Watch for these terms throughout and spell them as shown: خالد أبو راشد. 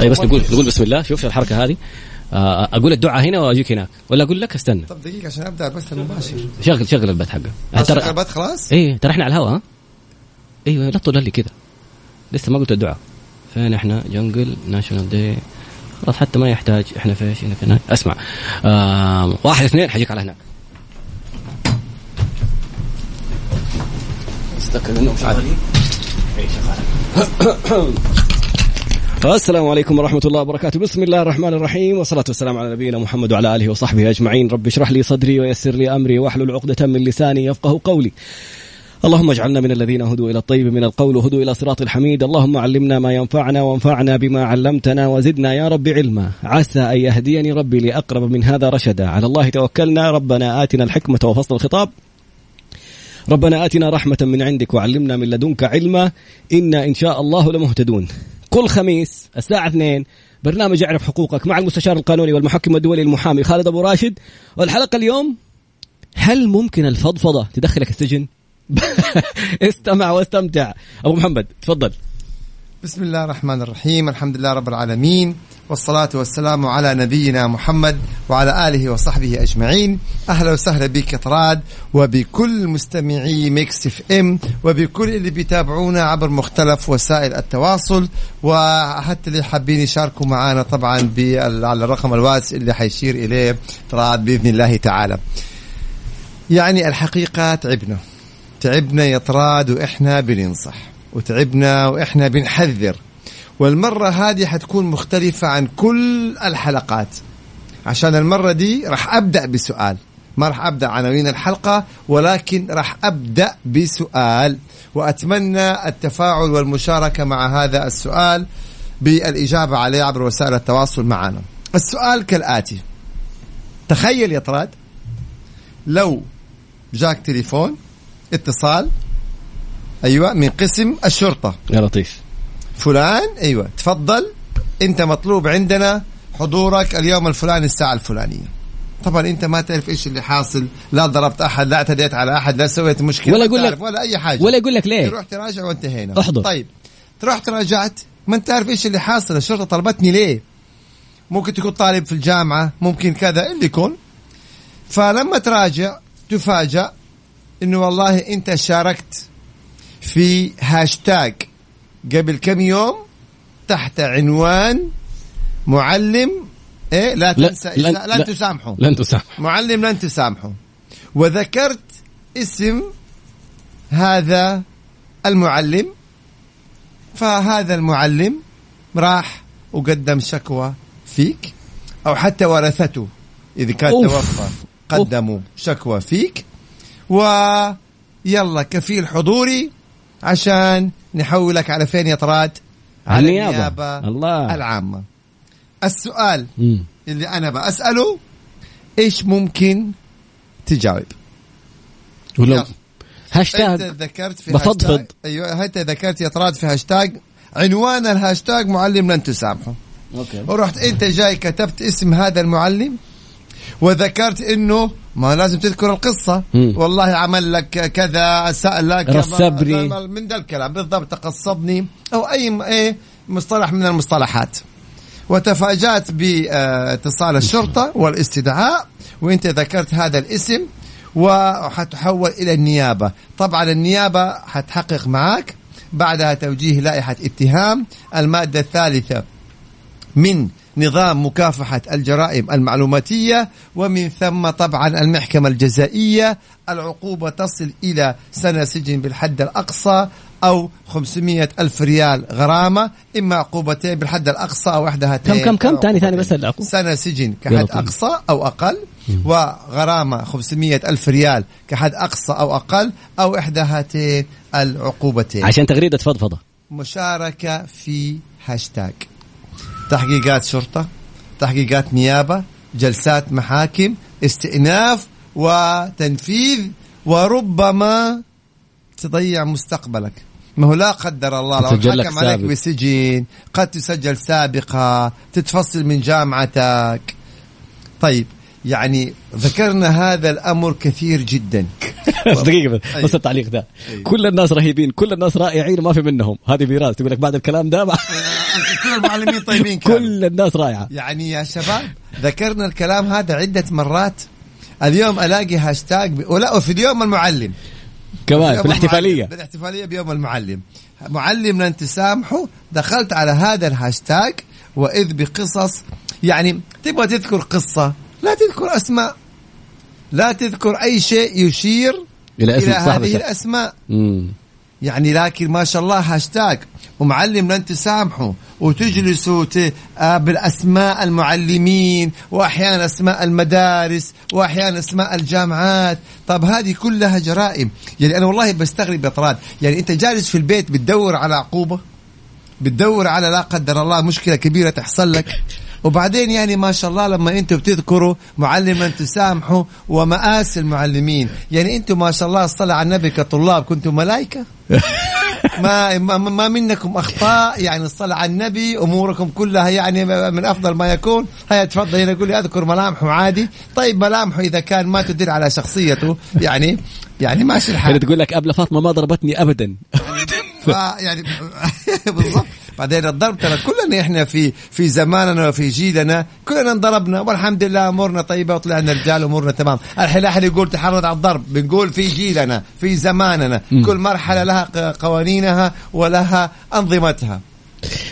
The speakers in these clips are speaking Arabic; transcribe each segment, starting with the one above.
اي بس نقول بسم الله. شوف الحركه هذه, اقول الدعاء هنا واجيك هناك, ولا اقول لك استنى طب دقيقه عشان ابدا البث المباشر. شغل البث حقه, ترى البث خلاص. ايه ترى احنا على الهواء. ها ايوه لا تطول لي كذا, لسه ما قلت الدعاء. فين احنا؟ جنجل ناشونال داي خلاص, حتى ما يحتاج. احنا في ايش هنا؟ اسمع 1 2 حجيك على هناك. استكمل انه شغالين. اي شغال. السلام عليكم ورحمة الله وبركاته. بسم الله الرحمن الرحيم, والصلاة والسلام على نبينا محمد وعلى آله وصحبه أجمعين. رب اشرح لي صدري ويسر لي أمري واحلل عقدة من لساني يفقه قولي. اللهم اجعلنا من الذين هدوا إلى الطيب من القول وهدوا إلى صراط الحميد. اللهم علمنا ما ينفعنا وانفعنا بما علمتنا وزدنا يا رب علما. عسى أن يهديني ربي لأقرب من هذا رشدا. على الله توكلنا. ربنا آتنا الحكمة وفصل الخطاب. ربنا آتنا رحمة من عندك وعلمنا من لدنك علما, إنا إن شاء الله لمهتدون. كل خميس الساعة 2 برنامج اعرف حقوقك مع المستشار القانوني والمحكم الدولي المحامي خالد أبو راشد. والحلقة اليوم, هل ممكن الفضفضة تدخلك السجن؟ استمع واستمتع. أبو محمد تفضل. بسم الله الرحمن الرحيم, الحمد لله رب العالمين, والصلاة والسلام على نبينا محمد وعلى آله وصحبه أجمعين. أهلا وسهلا بك يا طراد, وبكل مستمعي ميكس اف ام, وبكل اللي بيتابعونا عبر مختلف وسائل التواصل, وحتى اللي حابين يشاركوا معنا طبعا على الرقم الواتس اللي حيشير إليه طراد بإذن الله تعالى. يعني الحقيقة تعبنا يا طراد, وإحنا بننصح, وتعبنا وإحنا بنحذر. والمرة هذه حتكون مختلفة عن كل الحلقات, عشان المرة دي راح أبدأ بسؤال. ما راح أبدأ عناوين الحلقة, ولكن راح أبدأ بسؤال, وأتمنى التفاعل والمشاركة مع هذا السؤال بالإجابة عليه عبر وسائل التواصل معنا. السؤال كالآتي: تخيل يا طراد لو جاك تليفون اتصال من قسم الشرطة, يا لطيف فلان, ايوه تفضل انت مطلوب عندنا حضورك اليوم الفلاني الساعه الفلانيه. طبعا انت ما تعرف ايش اللي حاصل, لا ضربت احد, لا اعتديت على احد, لا سويت مشكله ولا اي حاجه, ولا يقول لك ليه, تروح تراجع وانتهينا. طيب رحت راجعت, ما انت تعرف ايش اللي حاصل, الشرطه طلبتني ليه, ممكن تكون طالب في الجامعه, ممكن كذا اللي يكون. فلما تراجع تفاجأ انه والله انت شاركت في هاشتاج قبل كم يوم تحت عنوان معلم لا تنسى لن تسامحه, معلم لن تسامحه, وذكرت اسم هذا المعلم. فهذا المعلم راح وقدم شكوى فيك, او حتى ورثته اذا كان توفى قدموا شكوى فيك, ويلا كفيل حضوري عشان نحولك على فين يا طراد؟ على النيابة العامة. السؤال اللي أنا بأسأله, إيش ممكن تجاوب؟ ولو هاشتاج ذكرت في بفضفض, أيوة أنت ذكرت يا طراد في هاشتاج عنوان الهاشتاج معلم لن تسامحه, أوكي, ورحت أنت جاي كتبت اسم هذا المعلم, وذكرت إنه ما لازم تذكر القصة, والله عمل لك كذا, سألك من ذا الكلام بالضبط, تقصبني, أو أي مصطلح من المصطلحات, وتفاجأت باتصال الشرطة والاستدعاء, وإنت ذكرت هذا الاسم, وحتحول إلى النيابة. طبعا النيابة حتحقق معك, بعدها توجيه لائحة اتهام, المادة 3 من نظام مكافحة الجرائم المعلوماتية, ومن ثم طبعا المحكمة الجزائية. العقوبة تصل إلى 1 سنة سجن بالحد الأقصى, أو 500,000 ريال غرامة, إما عقوبتين بالحد الأقصى أو وحدها. كم تاني بس العقوبة 1 سنة سجن كحد أقصى أو أقل, وغرامة 500,000 ريال كحد أقصى أو أقل, أو إحدى هاتين العقوبتين. عشان تغريدة فضفضة, مشاركة في هاشتاج, تحقيقات شرطة, تحقيقات نيابة, جلسات محاكم, استئناف وتنفيذ, وربما تضيع مستقبلك. ما هو لا قدر الله لو حكم عليك بسجن, قد تسجل سابقة, تتفصل من جامعتك. طيب يعني ذكرنا هذا الأمر كثير جدا. دقيقة بس التعليق ده, كل الناس رهيبين, كل الناس رائعين, ما في منهم, هذه ميراث. تقول لك بعد الكلام ده كل المعلمين طيبين كانوا. كل الناس رائعة يعني يا شباب. ذكرنا الكلام هذا عدة مرات اليوم. ألاقي هاشتاج ولا في اليوم المعلم كمان في الاحتفالية، بالاحتفالية بيوم المعلم، معلمنا أنت سامحه، دخلت على هذا الهاشتاج وإذ بقصص. يعني تبغى تذكر قصة، لا تذكر أسماء، لا تذكر أي شيء يشير إلى هذه الأسماء. يعني لكن ما شاء الله هاشتاج ومعلم لن تسامحه، وتجلسوا بالأسماء المعلمين، وأحيانا أسماء المدارس، وأحيانا أسماء الجامعات. طب هذه كلها جرائم. يعني أنا والله بستغرب يا طراد، يعني أنت جالس في البيت بتدور على عقوبة، بتدور على لا قدر الله مشكلة كبيرة تحصل لك، وبعدين يعني ما شاء الله لما انتم بتذكروا معلما تسامحوا ومآسي المعلمين. يعني انتم ما شاء الله الصلاة على النبي كطلاب كنتم ملائكة، ما منكم أخطاء، يعني الصلاة على النبي أموركم كلها يعني من أفضل ما يكون. هيا تفضل هنا قولي أذكر ملامحه عادي. طيب ملامحه إذا كان ما تدل على شخصيته يعني ماشي الحال. تقول لك أبلة فاطمة ما ضربتني أبدا يعني بالضبط. بعدين الضرب ترى كلنا احنا في زماننا وفي جيلنا كلنا انضربنا، والحمد لله امورنا طيبه وطلعنا رجال امورنا تمام. الحين احد يقول تحرض على الضرب، بنقول في جيلنا في زماننا كل مرحله لها قوانينها ولها انظمتها.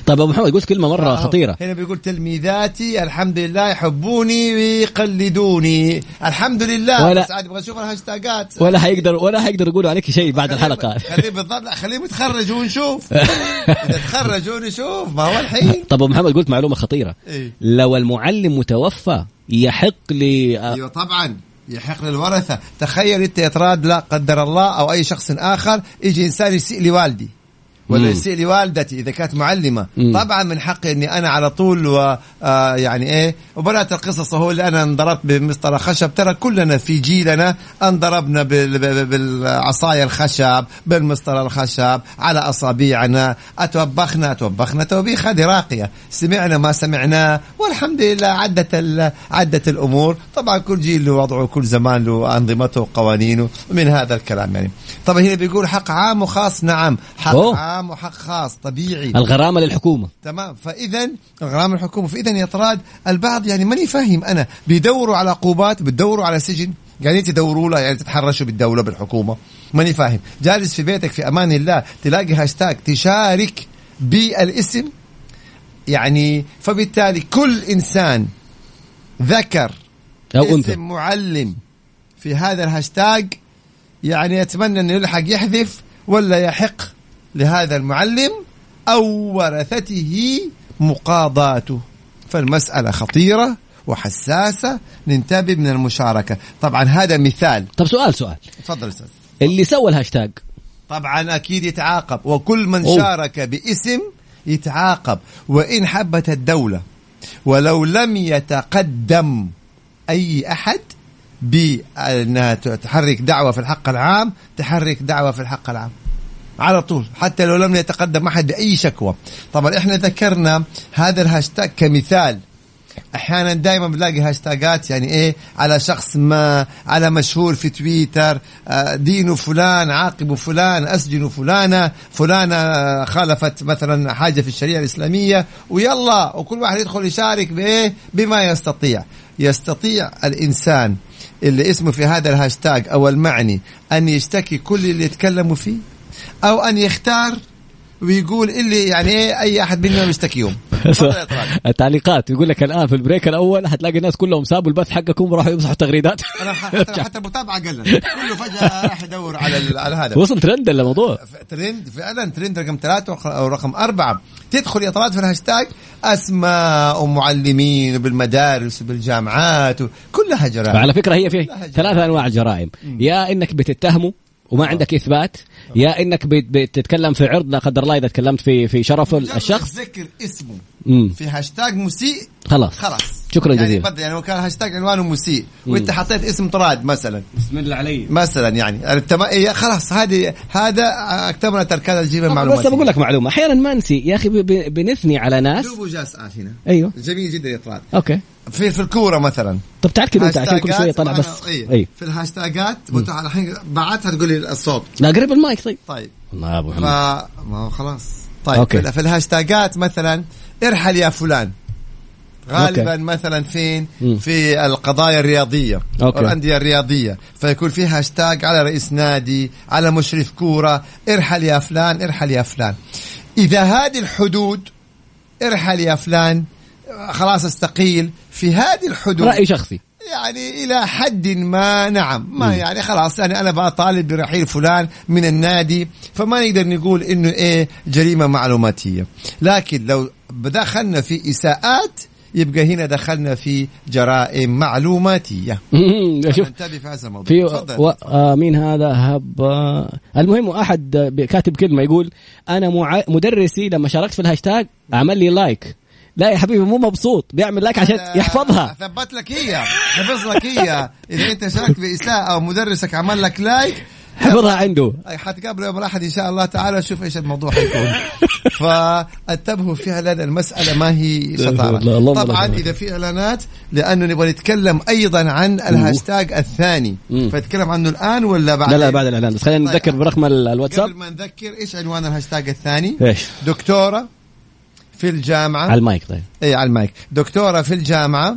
طيب ابو محمد قلت كلمه مره خطيره هنا، بيقول تلميذاتي الحمد لله يحبوني ويقلدوني الحمد لله. بس عاد ابغى اشوف الهاشتاجات. ولا هيقدر يقولوا عليك شيء بعد الحلقه. خليه بالضبط، خليه يتخرج ونشوف. اذا تخرج ونشوف ما هو الحين. طب ابو محمد قلت معلومه خطيره، لو المعلم متوفى يحق لي ايوه طبعا يحق للورثه. تخيل انت يتراد لا قدر الله او اي شخص اخر يجي انسان يسيء لوالدي ولا يسيء لوالدتي إذا كانت معلمة. طبعا من حقي أني أنا على طول يعني إيه. وبنات القصص هو اللي أنا انضربت بمسطرة خشب. ترى كلنا في جيلنا انضربنا بالعصاية الخشب، بالمسطرة الخشب، على أصابيعنا، أتوبخنا توبيخ هذه راقية، سمعنا ما سمعنا، والحمد لله عدت الأمور. طبعا كل جيل له وضعه، كل زمان له أنظمته وقوانينه من هذا الكلام. يعني طبعا هنا بيقول حق عام وخاص. نعم، حق عام وحق خاص طبيعي. الغرامة للحكومة تمام. فإذا غرامة الحكومة. فإذا يطراد البعض يعني ماني فاهم أنا، بيدوروا على عقوبات، بيدوروا على سجن، يعني تدوروا له، يعني تتحرشوا بالدولة بالحكومة، ماني فاهم. جالس في بيتك في أمان الله تلاقي هاشتاج تشارك بالاسم. يعني فبالتالي كل إنسان ذكر اسم معلم في هذا الهاشتاج يعني أتمنى أن يلحق يحذف ولا يحق لهذا المعلم أو ورثته مقاضاته. فالمسألة خطيرة وحساسة، ننتبه من المشاركة. طبعا هذا مثال. طب سؤال تفضل أستاذ. اللي سوى الهاشتاج طبعا أكيد يتعاقب، وكل من شارك باسم يتعاقب وإن حبت الدولة، ولو لم يتقدم أي أحد بأنها تحرك دعوة في الحق العام، تحرك دعوة في الحق العام على طول، حتى لو لم يتقدم أحد بأي شكوى. طبعا احنا ذكرنا هذا الهاشتاج كمثال. احيانا دائما بنلاقي هاشتاجات يعني ايه على شخص ما، على مشهور في تويتر، دينه فلان، عاقبه فلان، اسجنه فلانة خالفت مثلا حاجة في الشريعة الإسلامية، ويلا وكل واحد يدخل يشارك بايه بما يستطيع الإنسان اللي اسمه في هذا الهاشتاج او المعني ان يشتكي كل اللي يتكلموا فيه، او ان يختار ويقول اللي يعني ايه اي احد مننا مشتكيهم. التعليقات يقول لك الان في البريك الاول هتلاقي الناس كلهم سابوا البث حقكم وراحوا يمسحوا التغريدات. انا حتى المتابعه قلت كله فجاه راح يدور على هذا. وصل ترند الموضوع، ترند فعلا، ترند رقم 3 ورقم 4. تدخل يا طلعت في الهاشتاج اسماء ومعلمين بالمدارس وبالجامعات وكلها جرائم. على فكره هي في 3 انواع جرائم، يا انك بتتهمه وما عندك إثبات، يا إنك بتتكلم في عرض لا قدر الله إذا تكلمت في شرف الشخص. تذكر اسمه في هاشتاج مسيء خلاص شكرا جزيلا. يعني بدل يعني وكان هاشتاج عنوانه مسيء وأنت حطيت اسم طراد مثلا، بسم الله عليه مثلا، يعني خلاص هذا اكتمل تركنا الجيب المعلومات. بس بقول لك معلومة أحيانا ما نسي يا أخي، بنثني على ناس. شوفوا جاسعات هنا. أيوه جميل جدا يا طراد. أوكي في الكورة مثلا. طب تعال كده انت عشان كل شويه طلع بس أيه. في الهاشتاجات بتاع الحين بعتها تقول لي الصوت لا قرب المايك. طيب والله يا ابو محمد ما خلاص طيب أوكي. في الهاشتاجات مثلا ارحل يا فلان غالبا أوكي. مثلا فين في القضايا الرياضية أوكي. والأندية الرياضية، فيكون في هاشتاج على رئيس نادي، على مشرف كورة، ارحل يا فلان ارحل يا فلان. إذا هذه الحدود ارحل يا فلان خلاص استقيل في هذه الحدود، رأي شخصي يعني إلى حد ما، نعم ما يعني خلاص أنا بطالب برحيل فلان من النادي، فما نقدر نقول إنه إيه جريمة معلوماتية. لكن لو دخلنا في إساءات يبقى هنا دخلنا في جرائم معلوماتية. ننتبه في هذا الموضوع. مين هذا المهم أحد كاتب كلمة يقول أنا مدرسي لما شاركت في الهاشتاج عمل لي لايك. لا يا حبيبي مو مبسوط، بيعمل لايك عشان يحفظها. ثبت لك هي حفظ لك هي. إذا أنت شاركت بإساءة أو مدرسك عمل لك لايك حفظها عنده، حتقابله يوم الأحد إن شاء الله تعالى شوف إيش الموضوع حيكون. فأتبهوا فعلا المسألة ما هي شطارة. طبعا إذا في إعلانات لأنه نبغى نتكلم أيضا عن الهاشتاج الثاني، فنتكلم عنه الآن ولا بعد؟ لا بعد الإعلان، بس خلينا نذكر برقم الواتساب قبل ما نذكر. إيش عنوان الهاشتاج الثاني؟ دكتورة في الجامعة على المايك. طيب إيه على المايك. دكتورة في الجامعة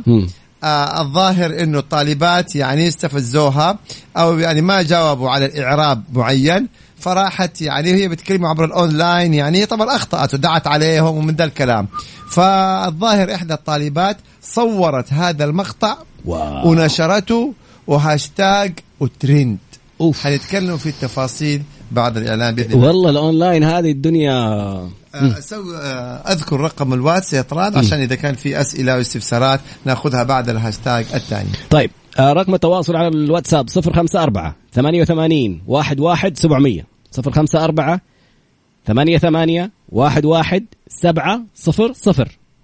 الظاهر إنه الطالبات يعني استفزوها أو يعني ما جاوبوا على الإعراب معين، فراحت يعني هي بتكلم عبر الأونلاين، يعني طبعا أخطأت ودعت عليهم ومن ذا الكلام. فالظاهر إحدى الطالبات صورت هذا المقطع واو. ونشرته وهاشتاج وترند. حنتكلم في التفاصيل بعد الإعلان بإذن الله. والله الأونلاين هذه الدنيا. أذكر رقم الواتس يا طلال عشان إذا كان في أسئلة واستفسارات نأخذها بعد الهاشتاج الثاني. طيب رقم التواصل على الواتساب 054-88-11700 054-88-11700.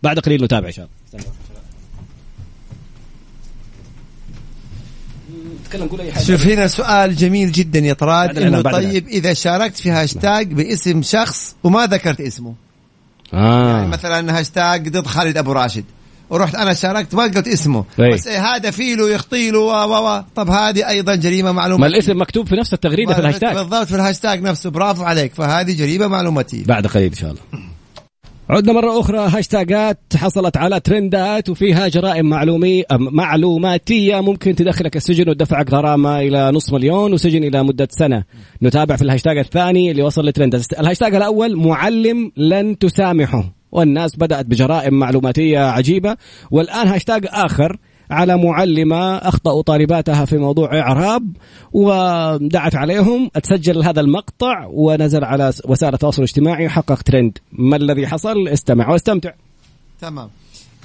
بعد قليل نتابع إن شاء الله. شوف هنا سؤال جميل جدا يا طراد إنه طيب إذا شاركت في هاشتاج باسم شخص وما ذكرت اسمه يعني مثلا هاشتاج ضد خالد أبو راشد ورحت أنا شاركت ما قلت اسمه بس هذا فيله يخطيله طب هذه أيضا جريمة معلوماتية. ما الاسم مكتوب في نفس التغريدة في الهاشتاج بالضبط في الهاشتاج نفسه. برافو عليك. فهذه جريمة معلوماتية. بعد قليل إن شاء الله. عدنا مرة أخرى هاشتاجات حصلت على ترندات وفيها جرائم معلوماتية ممكن تدخلك السجن وتدفعك غرامة إلى $500,000 وسجن إلى مدة سنة. نتابع في الهاشتاج الثاني اللي وصل لترندات. الهاشتاج الأول معلم لن تسامحه، والناس بدأت بجرائم معلوماتية عجيبة. والآن هاشتاج آخر على معلمة أخطأوا طالباتها في موضوع إعراب ودعت عليهم. اتسجل هذا المقطع ونزل على وسائل التواصل الاجتماعي وحقق ترند. ما الذي حصل؟ استمع واستمتع. تمام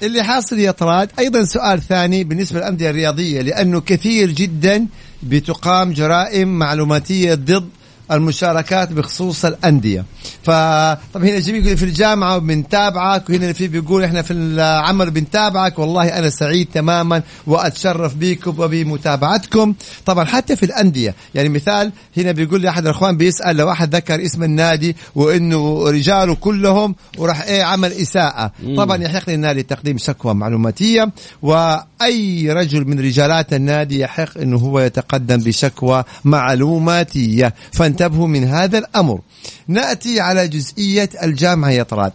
اللي حاصل يا طراد. أيضا سؤال ثاني بالنسبة للأندية الرياضية، لأنه كثير جدا بتقام جرائم معلوماتية ضد المشاركات بخصوص الأندية. فطب هنا جميل يقول في الجامعة بنتابعك، وهنا في بيقول إحنا في العمل بنتابعك، والله أنا سعيد تماما وأتشرف بكم وبمتابعتكم. طبعا حتى في الأندية يعني مثال هنا بيقول لي أحد الأخوان بيسأل لو أحد ذكر اسم النادي وإنه رجاله كلهم وراح إيه عمل إساءة، طبعا يحق للنادي تقديم شكوى معلوماتية، وأي رجل من رجالات النادي يحق إنه هو يتقدم بشكوى معلوماتية. انتبهوا من هذا الأمر. نأتي على جزئية الجامعة يا طراد.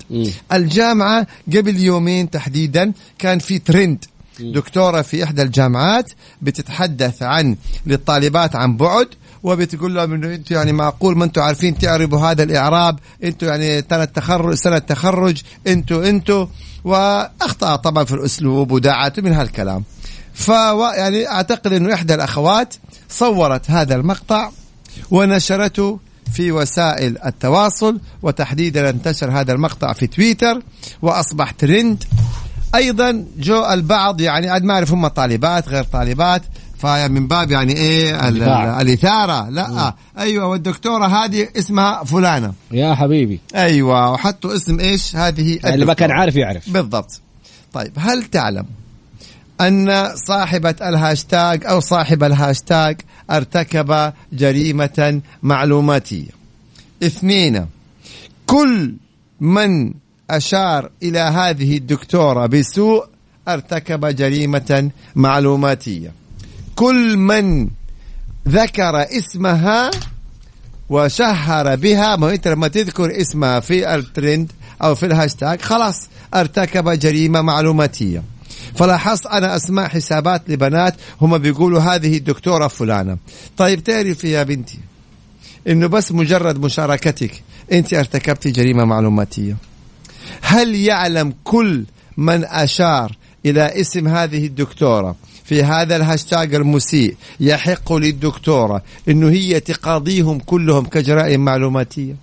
الجامعة قبل يومين تحديدا كان في ترند، دكتورة في إحدى الجامعات بتتحدث عن للطالبات عن بعد وبتقول لهم إنه أنتوا يعني معقول ما أنتوا عارفين تعربوا هذا الإعراب، أنتوا يعني سنة تخرج أنتوا وأخطأ طبعا في الأسلوب ودعت من هالكلام. يعني أعتقد إنه إحدى الأخوات صورت هذا المقطع ونشرته في وسائل التواصل، وتحديدا انتشر هذا المقطع في تويتر وأصبح ترند. أيضا جو البعض يعني عاد ما أعرف هم طالبات غير طالبات، فمن باب يعني إيه الإثارة لا أيوة، والدكتورة هذه اسمها فلانة يا حبيبي أيوة، وحطوا اسم إيش هذه اللي ما كان عارف يعرف بالضبط. طيب هل تعلم أن صاحبة الهاشتاج أو صاحب الهاشتاج ارتكب جريمة معلوماتية؟ 2 كل من أشار إلى هذه الدكتورة بسوء ارتكب جريمة معلوماتية. كل من ذكر اسمها وشهر بها. ما انت لما تذكر اسمها في الترند او في الهاشتاج خلاص ارتكب جريمة معلوماتية. فلاحظت انا اسماء حسابات لبنات هم بيقولوا هذه الدكتورة فلانة. طيب تعرفي يا بنتي انه بس مجرد مشاركتك انت ارتكبتي جريمة معلوماتية. هل يعلم كل من اشار الى اسم هذه الدكتورة في هذا الهاشتاج المسيء يحق للدكتورة انه هي تقاضيهم كلهم كجرائم معلوماتية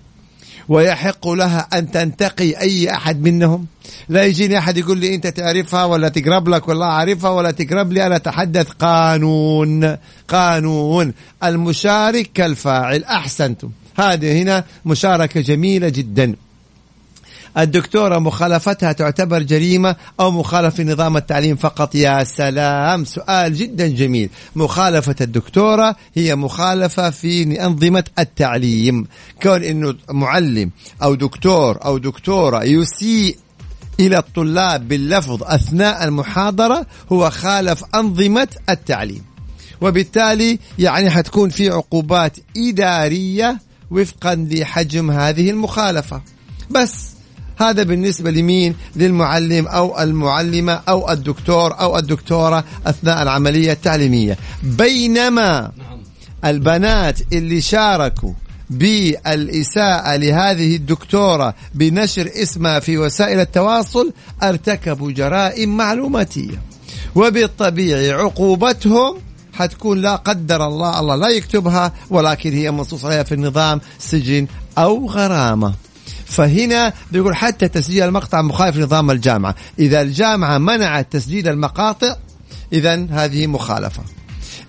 ويحق لها ان تنتقي اي احد منهم؟ لا يجيني احد يقول لي انت تعرفها ولا تقرب لك ولا اعرفها ولا تقرب لي. انا اتحدث قانون المشارك كالفاعل. احسنتم، هذه هنا مشاركة جميلة جدا. الدكتورة مخالفتها تعتبر جريمة أو مخالفة نظام التعليم فقط؟ يا سلام، سؤال جدا جميل. مخالفة الدكتورة هي مخالفة في أنظمة التعليم. كون إنه معلم أو دكتور أو دكتورة يسيء إلى الطلاب باللفظ أثناء المحاضرة هو خالف أنظمة التعليم، وبالتالي يعني حتكون في عقوبات إدارية وفقا لحجم هذه المخالفة. بس هذا بالنسبة لمين؟ للمعلم أو المعلمة أو الدكتور أو الدكتورة أثناء العملية التعليمية. بينما البنات اللي شاركوا بالإساءة لهذه الدكتورة بنشر اسمها في وسائل التواصل ارتكبوا جرائم معلوماتية، وبالطبيعي عقوبتهم حتكون لا قدر الله، الله لا يكتبها، ولكن هي منصوص عليها في النظام سجن أو غرامة. فهنا بيقول حتى تسجيل المقطع مخالف نظام الجامعة. إذا الجامعة منعت تسجيل المقاطع إذن هذه مخالفة.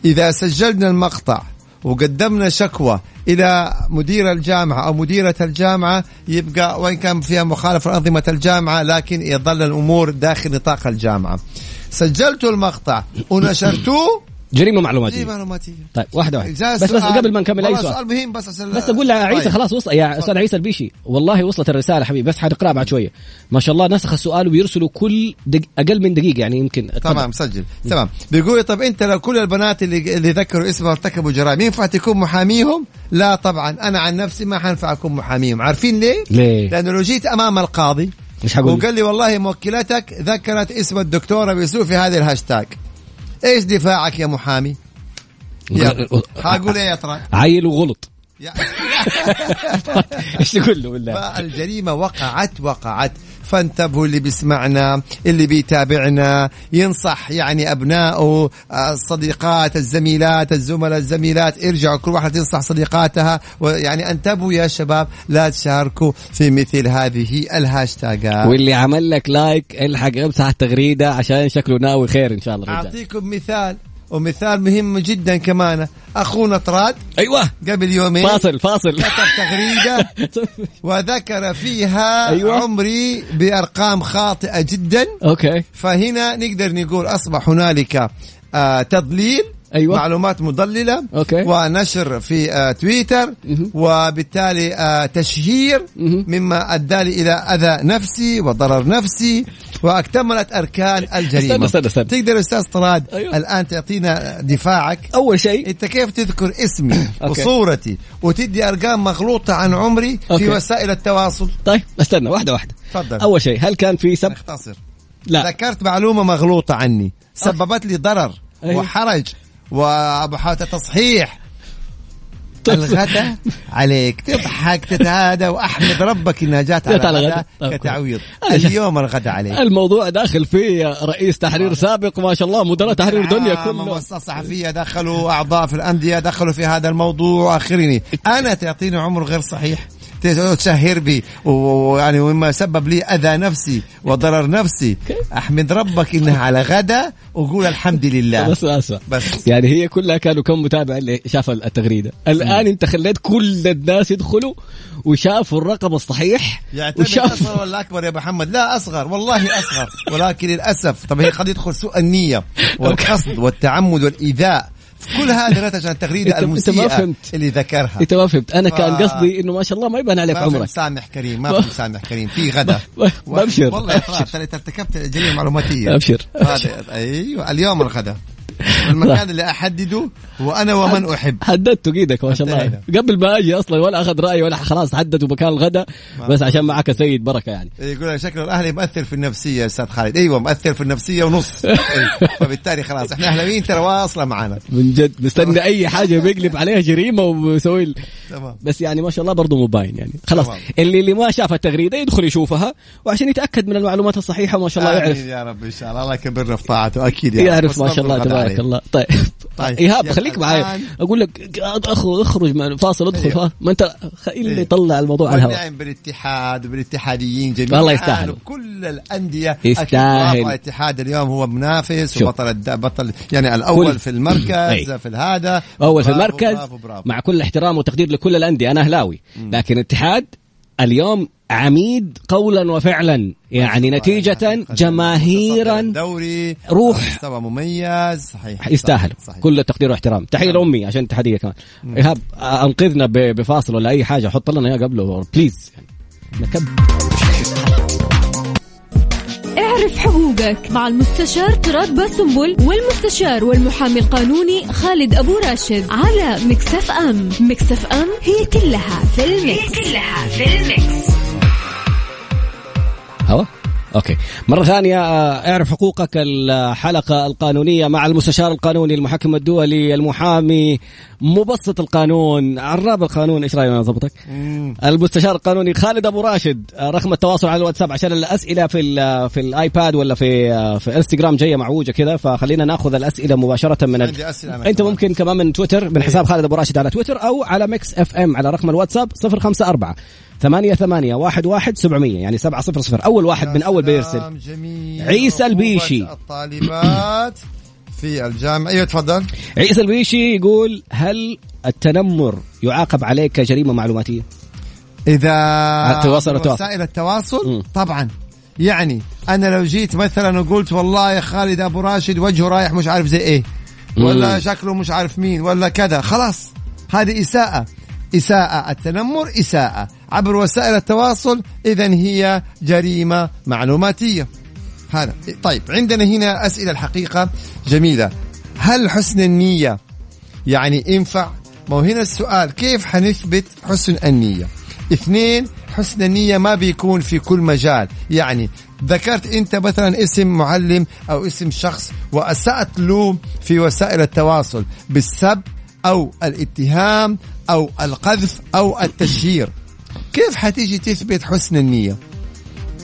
إذا سجلنا المقطع وقدمنا شكوى إلى مدير الجامعة أو مديرة الجامعة يبقى وإن كان فيها مخالفة أنظمة الجامعة لكن يظل الأمور داخل نطاق الجامعة. سجلت المقطع ونشرته جريمة معلوماتية. طيب واحدة بس قبل ما نكمل أي سؤال مهم بس أقول لعيسى طيب. خلاص وصل يا أستاذ عيسى البيشي، والله وصلت الرسالة حبيبي، بس حتقرأ بعد شوية. ما شاء الله نسخ السؤال ويرسلوا كل أقل من دقيقة يعني يمكن. تمام مسجل. تمام بيقول طب أنت لو كل البنات اللي ذكروا اسمها ارتكبوا جرائم ينفع تكون محاميهم؟ لا طبعا، أنا عن نفسي ما حنفع أكون محاميهم. عارفين ليه؟ لأنه لو جيت أمام القاضي وقال لي والله موكلتك ذكرت اسم الدكتورة بيسوء في هذه الهاشتاج، ايش دفاعك يا محامي؟ حاقول ايه يا ترى؟ عيل وغلط ايش تقول له؟ بالله فالجريمة وقعت. فانتبهوا اللي بيسمعنا اللي بيتابعنا، ينصح يعني أبنائه، الصديقات، الزميلات، الزملاء، الزميلات، ارجعوا كل واحد ينصح صديقاتها. ويعني انتبهوا يا شباب لا تشاركوا في مثل هذه الهاشتاجات. واللي عمل لك لايك الحق امسح التغريدة عشان شكله ناوي خير إن شاء الله. أعطيكم مثال ومثال مهم جدا كمان. أخونا طراد أيوة قبل يومين فاصل كتب تغريدة وذكر فيها أيوة. عمري بأرقام خاطئة جدا. أوكي. فهنا نقدر نقول أصبح هنالك تضليل، أيوة. معلومات مضللة، أوكي. ونشر في تويتر، وبالتالي تشهير، مما أدى إلى أذى نفسي وضرر نفسي، واكتملت أركان الجريمة. استنى. تقدر أستاذ طراد، أيوة. الآن تعطينا دفاعك. أول شيء أنت كيف تذكر اسمي وصورتي وتدي أرقام مغلوطة عن عمري في وسائل التواصل؟ طيب استنى واحدة. تفضل. أول شيء هل كان في سبب؟ اختصر. لا، ذكرت معلومة مغلوطة عني سببت لي ضرر، أيوة. وحرج وابحاث تصحيح الغدا عليك، تضحك تتهادى واحمد ربك انها جات على الغدا كتعويض. اليوم الغدا عليك. الموضوع داخل فيه رئيس تحرير سابق ما شاء الله، مدراء تحرير دنيا كله، مؤسسة صحفية، دخلوا اعضاء في الاندية دخلوا في هذا الموضوع. اخرني انا تعطيني عمر غير صحيح تشهر بي ويعني وما سبب لي أذى نفسي وضرر نفسي، أحمد ربك إنها على غدا وقول الحمد لله. بس يعني هي كلها كانوا كم متابع اللي شاف التغريدة؟ الآن أنت خليت كل الناس يدخلوا وشافوا الرقم الصحيح. أصغر ولا أكبر يا محمد؟ لا أصغر، والله أصغر، ولكن للأسف طب هي قد يدخل سوء النية والقصد والتعمد والإيذاء في كل هذا نتج عن التغريدة المسيئة اللي ذكرها. انت ما فهمت، انا كان قصدي انه ما شاء الله ما يبان عليك عمرك. سامح كريم، ما في سامح كريم في غدا. ابشر والله ارتكبت جريمة معلوماتية. ابشر. ايوه اليوم الغدا. المكان اللي أحدده وأنا ومن أحب. حددته قيدك ما شاء الله قبل ما أجي أصلا ولا أخذ رأي ولا خلاص حددته مكان الغداء بس عشان معك سيد بركة. يعني يقول شكله الأهلي مؤثر في النفسية يا أستاذ خالد. أيوة مؤثر في النفسية ونص. فبالتالي خلاص إحنا أهلاويين ترى واصلة معنا من جد, نستنى أي حاجة بيقلب عليها جريمة وسوي. بس يعني ما شاء الله برضو مباين يعني خلاص تمام. اللي ما شاف التغريدة يدخل يشوفها وعشان يتأكد من المعلومات الصحيحة ما شاء الله يعرف. يا رب إن شاء الله الله يكبرنا في طاعته أكيد يعرف ما شاء الله تبارك الله. طيب إيهاب خليك معايا أقول لك أخرج من فاصل أدخل فاصل ما أنت اللي طلع الموضوع على الهواء. بالاتحاد وبالاتحاديين جميعا الله يستاهل كل الأندية يستاهل. الاتحاد اليوم هو منافس وبطل بطل يعني الأول في المركز في هذا أول في المركز مع كل احترام وتقدير لكل الأندية أنا أهلاوي لكن الاتحاد اليوم عميد قولا وفعلا يعني نتيجة جماهيرا روح مستوى مميز صحيح يستاهل كل التقدير واحترام. تحية لأمي عشان التحدية كمان. إيهاب أنقذنا بفاصل ولا أي حاجة حط لنا إياه قبله بليز. اعرف حقوقك مع المستشار تراد باسنبل والمستشار والمحامي القانوني خالد أبو راشد على ميكس اف ام. ميكس اف ام هي كلها في الميكس. هوا اوكي مرة ثانية اعرف حقوقك الحلقة القانونية مع المستشار القانوني المحكم الدولي المحامي مبسط القانون عراب القانون. ايش رايك انا ضبطك؟ المستشار القانوني خالد ابو راشد. رقم التواصل على الواتساب عشان الاسئله في الايباد ولا في انستغرام جايه معوجه كذا فخلينا ناخذ الاسئله مباشره من انت ممكن كمان من تويتر من حساب خالد ابو راشد على تويتر او على ميكس اف ام على رقم الواتساب 054-88-11700 يعني 700 اول واحد من اول بيرسل. عيسى البيشي الطالبات في الجامعة. أيوة تفضل. عيسى البيشي يقول هل التنمر يعاقب عليك كجريمة معلوماتية؟ إذا وسائل التواصل طبعا يعني أنا لو جيت مثلا وقلت والله يا خالد أبو راشد وجهه رايح مش عارف زي إيه ولا شكله مش عارف مين ولا كذا خلاص هذه إساءة. إساءة التنمر إساءة عبر وسائل التواصل إذن هي جريمة معلوماتية. هذا طيب عندنا هنا أسئلة الحقيقة جميلة. هل حسن النية يعني ينفع؟ ما هو هنا السؤال كيف حنثبت حسن النية؟ اثنين حسن النية ما بيكون في كل مجال. يعني ذكرت أنت مثلا اسم معلم أو اسم شخص وأسأت له في وسائل التواصل بالسب أو الاتهام أو القذف أو التشهير كيف حتيجي تثبت حسن النية؟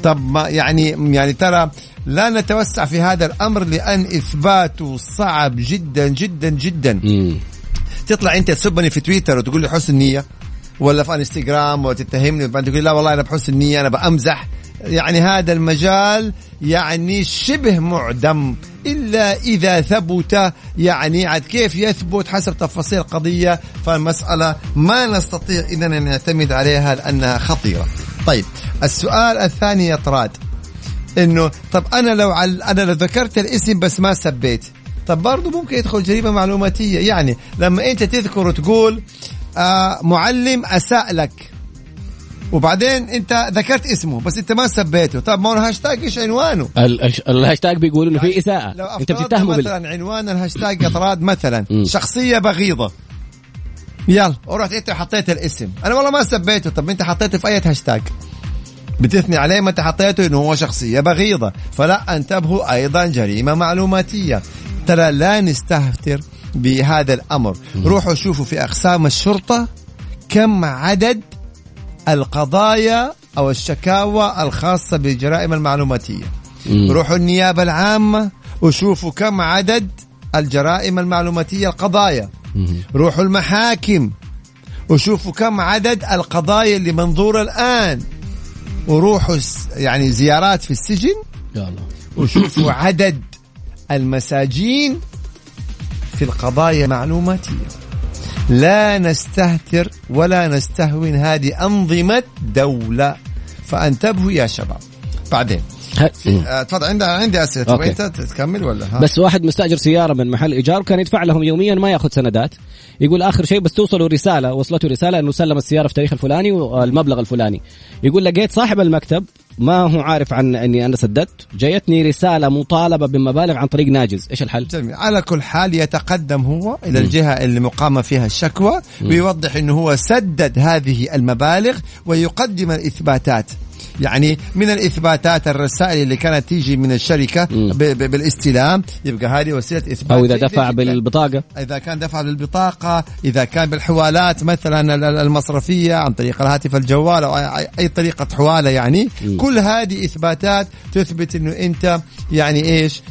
طب ما يعني ترى لا نتوسع في هذا الأمر لأن إثباته صعب جدا جدا جدا. تطلع أنت تسبني في تويتر وتقول لي حسن نية ولا في انستغرام وتتهمني وبعدين تقول لا والله أنا بحسن نية أنا بأمزح. يعني هذا المجال يعني شبه معدم إلا إذا ثبت يعني عاد كيف يثبت حسب تفاصيل القضية فالمسألة ما نستطيع إننا نعتمد عليها لأنها خطيرة. طيب السؤال الثاني يطراد إنه طب أنا لو ذكرت الاسم بس ما سبيت طب برضو ممكن يدخل جريمة معلوماتية. يعني لما أنت تذكر وتقول معلم أساء لك وبعدين أنت ذكرت اسمه بس أنت ما سبيته طب ما هو الهاشتاج إيش عنوانه؟ الهاشتاج بيقول إنه في إساءة لو أنت بتتهمه مثلا عنوان الهاشتاج يطراد مثلا شخصية بغيضة يلا ورحت انت حطيت الاسم انا والله ما سبيته طب انت حطيته في اي هاشتاج بتثني عليه ما انت حطيته انه هو شخصيه بغيضه فلا انتبهوا ايضا جريمه معلوماتيه. ترى لا نستهتر بهذا الامر. روحوا شوفوا في اقسام الشرطه كم عدد القضايا او الشكاوى الخاصه بالجرائم المعلوماتيه. روحوا النيابه العامه وشوفوا كم عدد الجرائم المعلوماتيه القضايا. روحوا المحاكم وشوفوا كم عدد القضايا اللي منظورة الآن. وروحوا يعني زيارات في السجن وشوفوا عدد المساجين في القضايا معلوماتية. لا نستهتر ولا نستهون هذه أنظمة دولة فانتبهوا يا شباب. بعدين تفضل عندي أسئلة طب أنت تكمل ولا ها؟ بس واحد مستأجر سيارة من محل إيجار كان يدفع لهم يوميا ما يأخذ سندات يقول آخر شيء بس وصلته رسالة أنه سلم السيارة في تاريخ الفلاني والمبلغ الفلاني. يقول لقيت صاحب المكتب ما هو عارف عن اني انا سددت, جايتني رساله مطالبه بمبالغ عن طريق ناجز, ايش الحل؟ جميل. على كل حال يتقدم هو الى الجهه اللي مقامه فيها الشكوى ويوضح انه هو سدد هذه المبالغ ويقدم الاثباتات. يعني من الإثباتات الرسائل اللي كانت تيجي من الشركة بالاستلام, يبقى هذه وسيلة إثبات. أو إذا دفع بالبطاقة, إذا كان دفع بالبطاقة, إذا كان بالحوالات مثلا المصرفية عن طريق الهاتف الجوال أو أي طريقة حوالة, يعني كل هذه إثباتات تثبت إنه أنت يعني إيش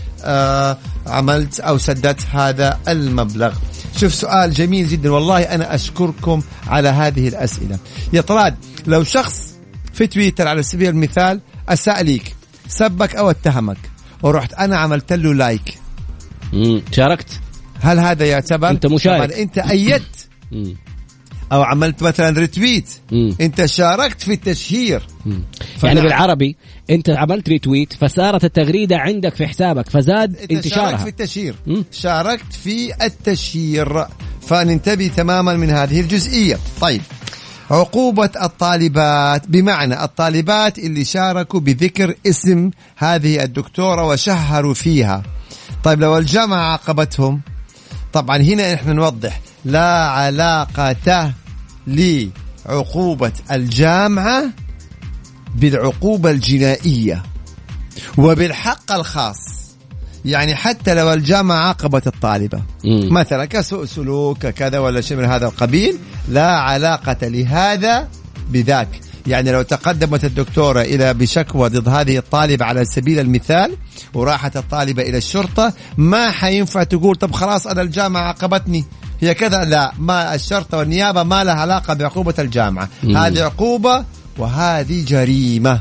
عملت أو سددت هذا المبلغ. شوف سؤال جميل جدا والله, أنا أشكركم على هذه الأسئلة يا طراد. لو شخص في تويتر على سبيل المثال أساء ليك, سبك أو اتهمك, ورحت أنا عملت له لايك, شاركت, هل هذا يعتبر أنت مشارك؟ أنت أيدت, أو عملت مثلا ريتويت, أنت شاركت في التشهير. يعني بالعربي أنت عملت ريتويت فصارت التغريدة عندك في حسابك فزاد انتشارها. شاركت في التشهير, شاركت في التشهير, فننتبه تماما من هذه الجزئية. طيب, عقوبة الطالبات, بمعنى الطالبات اللي شاركوا بذكر اسم هذه الدكتورة وشهروا فيها. طيب لو الجامعة عاقبتهم, طبعا هنا نحن نوضح لا علاقة لعقوبة الجامعة بالعقوبة الجنائية وبالحق الخاص. يعني حتى لو الجامعة عاقبت الطالبة مثلا كسوء سلوك كذا ولا شيء من هذا القبيل, لا علاقة لهذا بذاك. يعني لو تقدمت الدكتورة إلى بشكوى ضد هذه الطالبة على سبيل المثال, وراحت الطالبة إلى الشرطة, ما حينفع تقول طب خلاص أنا الجامعة عاقبتني هي كذا, لا, ما الشرطة والنيابة ما لها علاقة بعقوبة الجامعة. هذه عقوبة وهذه جريمة.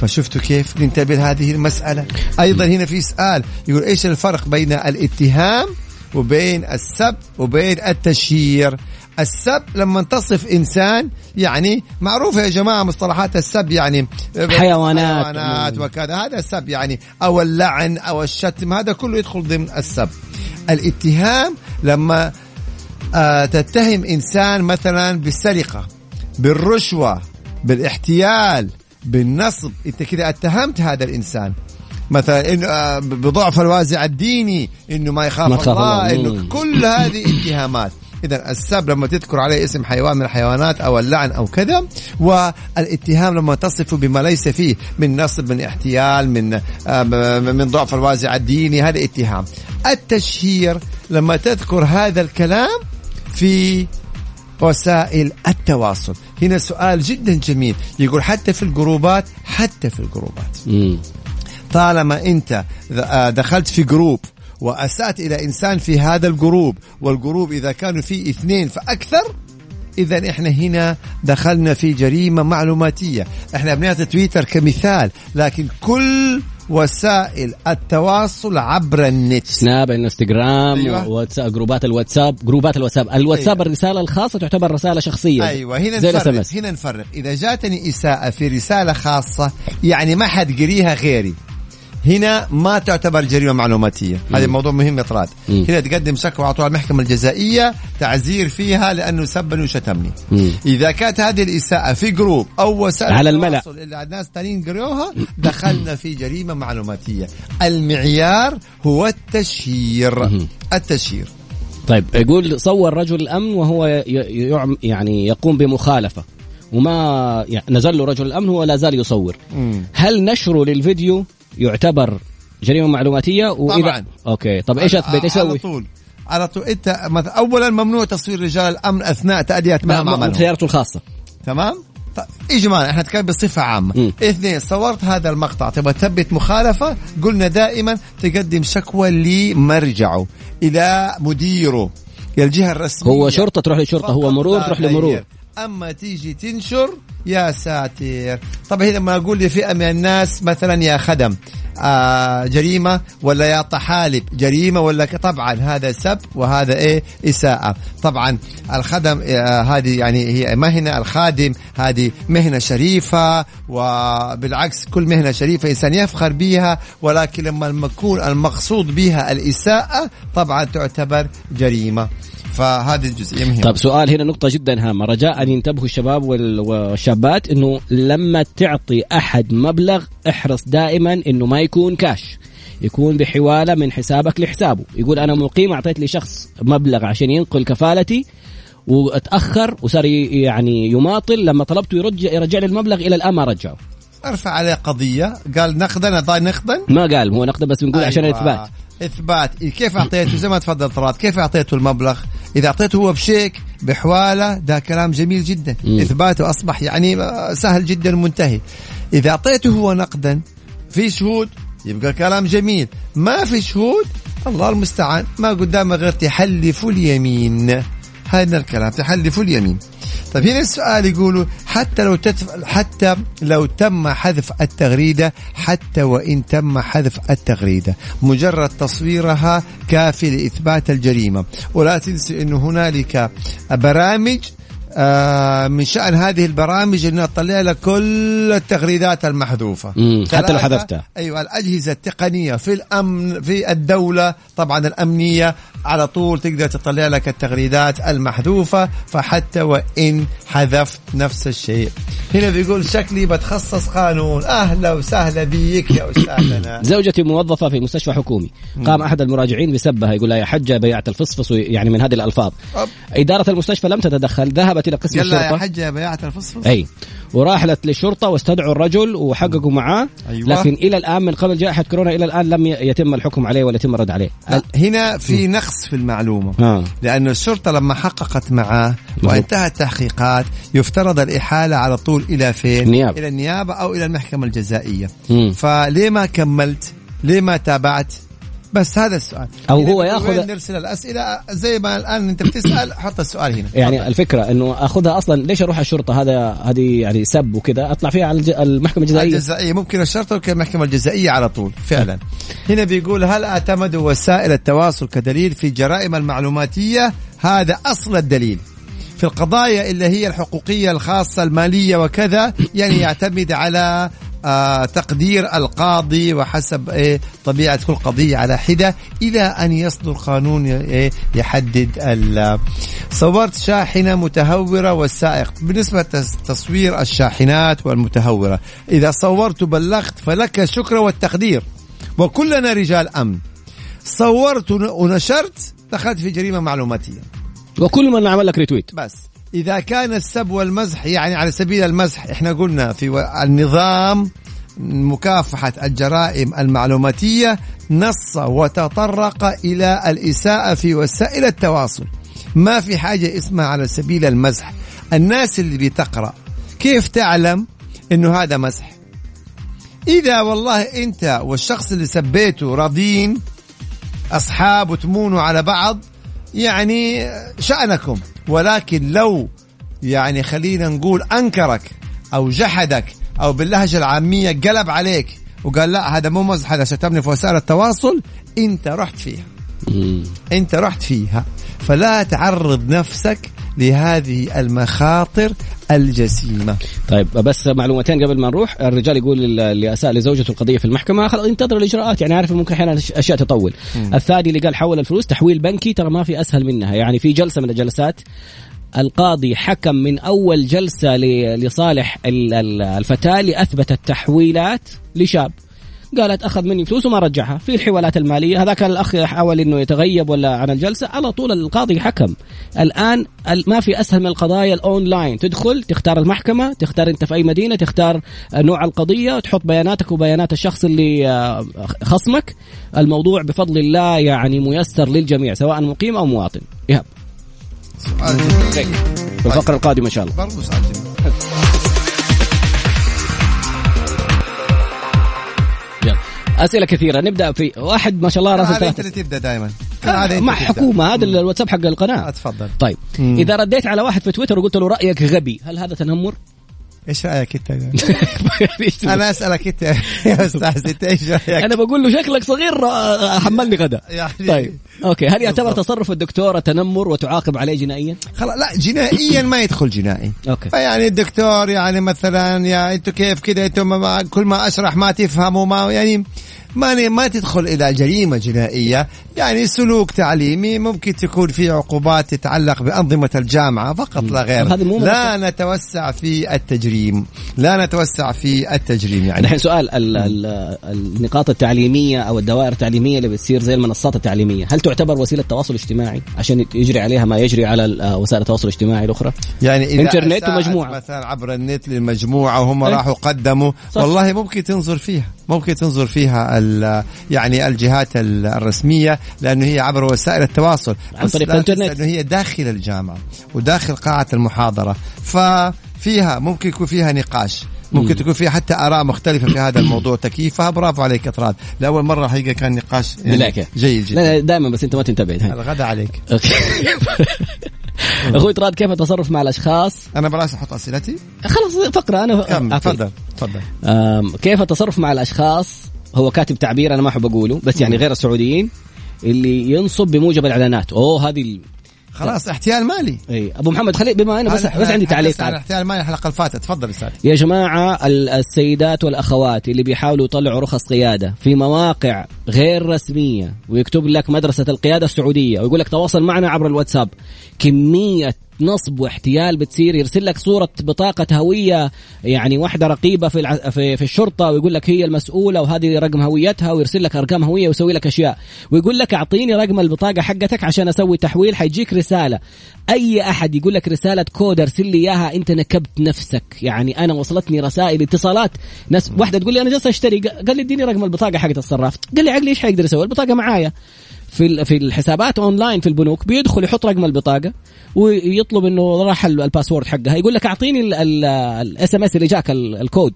فشفتوا كيف ننتبه هذه المسألة. أيضا هنا في سؤال يقول إيش الفرق بين الاتهام وبين السب وبين التشهير؟ السب لما تصف إنسان, يعني معروف يا جماعة مصطلحات السب, يعني حيوانات وكذا, هذا السب يعني, أو اللعن أو الشتم, هذا كله يدخل ضمن السب. الاتهام لما تتهم إنسان مثلا بالسرقة, بالرشوة, بالاحتيال, بالنصب, انت كده اتهمت هذا الانسان مثلا إنه بضعف الوازع الديني, انه ما يخاف الله, انه كل هذه اتهامات. اذا السب لما تذكر عليه اسم حيوان من الحيوانات او اللعن او كذا, والاتهام لما تصفه بما ليس فيه من نصب, من احتيال, من ضعف الوازع الديني, هذا اتهام. التشهير لما تذكر هذا الكلام في وسائل التواصل. هنا سؤال جدا جميل يقول حتى في الجروبات, حتى في الجروبات طالما أنت دخلت في جروب وأسأت إلى إنسان في هذا الجروب, والجروب إذا كانوا فيه 2 فأكثر, إذا إحنا هنا دخلنا في جريمة معلوماتية. إحنا بنعطي تويتر كمثال, لكن كل وسائل التواصل عبر النت, سناب, انستغرام, واتساب, جروبات الواتساب, الواتساب الرسالة الخاصة تعتبر رسالة شخصية. أيوة, هنا نفرق. إذا جاتني إساءة في رسالة خاصة, يعني ما حد قريها غيري, هنا ما تعتبر جريمة معلوماتية. هذا موضوع مهم يا طراد. هنا تقدم شكوى على المحكمة الجزائية تعزير فيها لأنه سبني وشتمني. إذا كانت هذه الإساءة في جروب أو وسائل على الملأ اللي الناس تانين قريوها, دخلنا في جريمة معلوماتية. المعيار هو التشهير. التشهير. طيب, يقول صور رجل الأمن وهو يعني يقوم بمخالفة وما نزل له رجل الأمن ولا زال يصور. هل نشره للفيديو يعتبر جريمة معلوماتية؟ وإذا طبعا. أوكي, طب إيش أثبت, إيش أسوي؟ على طول أنت أولا ممنوع تصوير رجال الأمن أثناء تأدية مهام عملهم, سيارته الخاصة, تمام؟ إجمالا إحنا نتكلم بصفة عامة. 2 صورت هذا المقطع تبغى تثبت مخالفة, قلنا دائما تقدم شكوى لمرجعه, إلى مديره, إلى الجهة الرسمية. هو شرطة تروح لشرطة, هو مرور تروح لمرور. أما تيجي تنشر, يا ساتر. طب هنا ما أقول لفئة من الناس مثلا يا خدم جريمة, ولا يا طحالب جريمة, ولا طبعا هذا سب وهذا إساءة. طبعا الخدم هذه يعني هي مهنة, الخادم هذه مهنة شريفة, وبالعكس كل مهنة شريفة إنسان يفخر بها, ولكن لما يكون المقصود بها الإساءة طبعا تعتبر جريمة. فهذه الجزئية مهمة. طب سؤال هنا نقطة جدا هامة, رجاء أن ينتبهوا الشباب والشابات أنه لما تعطي أحد مبلغ احرص دائما أنه ما يكون كاش, يكون بحوالة من حسابك لحسابه. يقول أنا مقيم أعطيت لي شخص مبلغ عشان ينقل كفالتي وأتأخر وصار يعني يماطل, لما طلبته يرجع لي المبلغ إلى الآن ما رجعه. أرفع عليه قضية, قال نقدا أعطاني نقدا, ما قال هو نقدا بس نقول عشان الإثبات. إثبات كيف أعطيته زي ما تفضل طراد, كيف أعطيته المبلغ؟ إذا أعطيته هو بشيك بحوالة ده كلام جميل جدا, إثباته أصبح يعني سهل جدا منتهي. إذا أعطيته هو نقدا في شهود يبقى كلام جميل, ما في شهود الله المستعان, ما قدامه غير تحلفوا اليمين. هذا الكلام تحلفوا اليمين. طيب هنا السؤال يقولوا حتى لو تم حذف التغريدة, حتى وإن تم حذف التغريدة مجرد تصويرها كافي لإثبات الجريمة. ولا تنسوا أن هنالك برامج من شأن هذه البرامج أنها تطلع لك كل التغريدات المحذوفة حتى لو حذفتها. أيوة الأجهزة التقنية في الأمن في الدولة طبعا الأمنية على طول تقدر تطلع لك التغريدات المحذوفة, فحتى وإن حذفت نفس الشيء. هنا بيقول شكلي بتخصص قانون. أهلا وسهلا بيك يا أستاذنا. زوجتي موظفة في مستشفى حكومي, قام أحد المراجعين بسبها, يقول لها يا حجة بيعت الفصفص, يعني من هذه الألفاظ. إدارة المستشفى لم تتدخل, ذهبت إلى قسم الشرطة. يلا يا حجة بيعت الفصفص. أي وراحلت للشرطة واستدعوا الرجل وحققوا معاه. أيوة. لكن إلى الآن من قبل جائحة كورونا إلى الآن لم يتم الحكم عليه ولا يتم الرد عليه. هنا في نقص في المعلومة, لأن الشرطة لما حققت معاه وانتهى التحقيقات يفترض الإحالة على طول إلى فين؟ النيابة. إلى النيابة أو إلى المحكمة الجزائية. فليه ما كملت؟ ليه ما تابعت؟ بس هذا السؤال, أو هو يأخذ نرسل الأسئلة زي ما الآن أنت بتسأل, حط السؤال هنا. يعني الفكرة إنه أخذها أصلا ليش أروح الشرطة, هذه يعني سب وكذا, أطلع فيها على المحكمة الجزائية. ممكن الشرطة والمحكمة الجزائية على طول فعلا. هنا بيقول هل اعتمدوا وسائل التواصل كدليل في جرائم المعلوماتية؟ هذا أصل الدليل في القضايا اللي هي الحقوقية الخاصة المالية وكذا, يعني يعتمد على تقدير القاضي وحسب طبيعة كل قضية على حدة إلى أن يصدر قانون يحدد. صورت شاحنة متهورة والسائق, بالنسبة لتصوير الشاحنات والمتهورة إذا صورت بلغت فلك الشكر والتقدير وكلنا رجال أمن. صورت ونشرت دخلت في جريمة معلوماتية وكل من عمل لك ريتويت. بس إذا كان السب والمزح يعني على سبيل المزح, إحنا قلنا في النظام مكافحة الجرائم المعلوماتية نص وتطرق إلى الإساءة في وسائل التواصل, ما في حاجة اسمها على سبيل المزح. الناس اللي بتقرأ كيف تعلم إنه هذا مزح؟ إذا والله أنت والشخص اللي سبيته راضين أصحاب وتمونوا على بعض يعني شأنكم, ولكن لو يعني خلينا نقول أنكرك أو جحدك أو باللهجة العامية قلب عليك وقال لا هذا مو مزح هذا شتمني في وسائل التواصل, أنت رحت فيها فلا تعرض نفسك لهذه المخاطر الجسيمة. طيب بس معلومتين قبل ما نروح. الرجال يقول اللي أساء لزوجته القضية في المحكمة خلاص انتظر الإجراءات, يعني عارف ممكن أحيانا أشياء تطول. الثاني اللي قال حول الفلوس تحويل بنكي, ترى ما في أسهل منها. يعني في جلسة من الجلسات القاضي حكم من أول جلسة لصالح الفتاة لأثبت التحويلات لشاب, قالت أخذ مني فلوس وما رجعها في الحوالات المالية. هذا كان الأخ حاول إنه يتغيب ولا عن الجلسة, على طول القاضي حكم. الآن ما في أسهل من القضايا الأونلاين, تدخل تختار المحكمة, تختار أنت في أي مدينة, تختار نوع القضية, تحط بياناتك وبيانات الشخص اللي خصمك. الموضوع بفضل الله يعني ميسر للجميع سواء مقيم أو مواطن. إيهاب سؤال في الفقرة القادمة إن شاء الله برضو سؤال جميل. أسئلة كثيرة, نبدأ في واحد ما شاء الله راسه ثلاثة. أنت تبدأ دائما مع حكومة, هذا الواتساب حق القناة. أتفضل. طيب إذا رديت على واحد في تويتر وقلت له رأيك غبي, هل هذا تنمر؟ إيش رأيك أنت؟ أنا أسألك أنت يا أستاذ إيش رأيك؟ أنا بقول له شكلك صغير حملني غدا. طيب أوكي, هل يعتبر تصرف الدكتورة تنمر وتعاقب عليه جنائيا؟ خلاص لا, جنائيا ما يدخل جنائي. يعني الدكتور يعني مثلا يا أنتوا كيف كده, أنتوا كل ما أشرح ما تفهموا, ما يعني ما تدخل إلى جريمة جنائية، يعني سلوك تعليمي ممكن تكون فيه عقوبات تتعلق بأنظمة الجامعة فقط لا غير. لا نتوسع في التجريم، لا نتوسع في التجريم. يعني الحين سؤال النقاط التعليمية أو الدوائر التعليمية اللي بتصير زي المنصات التعليمية، هل تعتبر وسيلة تواصل اجتماعي عشان يجري عليها ما يجري على وسائل التواصل الاجتماعي الأخرى؟ يعني إذا إنترنت ومجموعة مثلا عبر النت للمجموعة وهم راحوا قدموا، والله ممكن تنظر فيها، ممكن تنظر فيها يعني الجهات الرسمية، لأنه هي عبر وسائل التواصل عن طريق الإنترنت، لأنه هي داخل الجامعة وداخل قاعة المحاضرة، ففيها ممكن يكون فيها نقاش، ممكن تكون فيها حتى آراء مختلفة في هذا الموضوع. تكييفها برافو عليك أطراد، لأول مرة حقيقة كان نقاش يعني جيد جدا. لا دائما بس أنت ما تنتبه. الغدا عليك. أخوي طراد، كيف أتصرف مع الأشخاص؟ أنا براس أحط أسئلتي خلاص فقرة أنا. تفضل. كيف أتصرف مع الأشخاص؟ هو كاتب تعبير أنا ما أحب أقوله، بس يعني غير السعوديين اللي ينصب بموجب الإعلانات. هذه خلاص احتيال مالي. اي ابو محمد خليل، بما انا بس عندي تعليق على احتيال مالي الحلقه اللي فاتت. تفضل استاذ. يا جماعه السيدات والاخوات اللي بيحاولوا يطلعوا رخص قياده في مواقع غير رسميه ويكتب لك مدرسه القياده السعوديه ويقول لك تواصل معنا عبر الواتساب، كميه نصب واحتيال بتصير. يرسل لك صوره بطاقه هويه يعني واحده رقيبه في الشرطه ويقول لك هي المسؤوله وهذه رقم هويتها، ويرسل لك ارقام هويه ويسوي لك اشياء ويقول لك اعطيني رقم البطاقه حقتك عشان اسوي تحويل. حيجيك رسالة، أي أحد يقول لك رسالة كود أرسل لي إياها، أنت نكبت نفسك. يعني أنا وصلتني رسائل اتصالات، ناس واحدة تقول لي أنا جالسة أشتري، قال لي اديني رقم البطاقة حقت الصراف، قال لي عقلي إيش حيقدر يسوي؟ البطاقة معايا في الحسابات أونلاين في البنوك، بيدخل يحط رقم البطاقة ويطلب إنه راح الباسورد حقها، يقول لك أعطيني SMS اللي جاك الكود،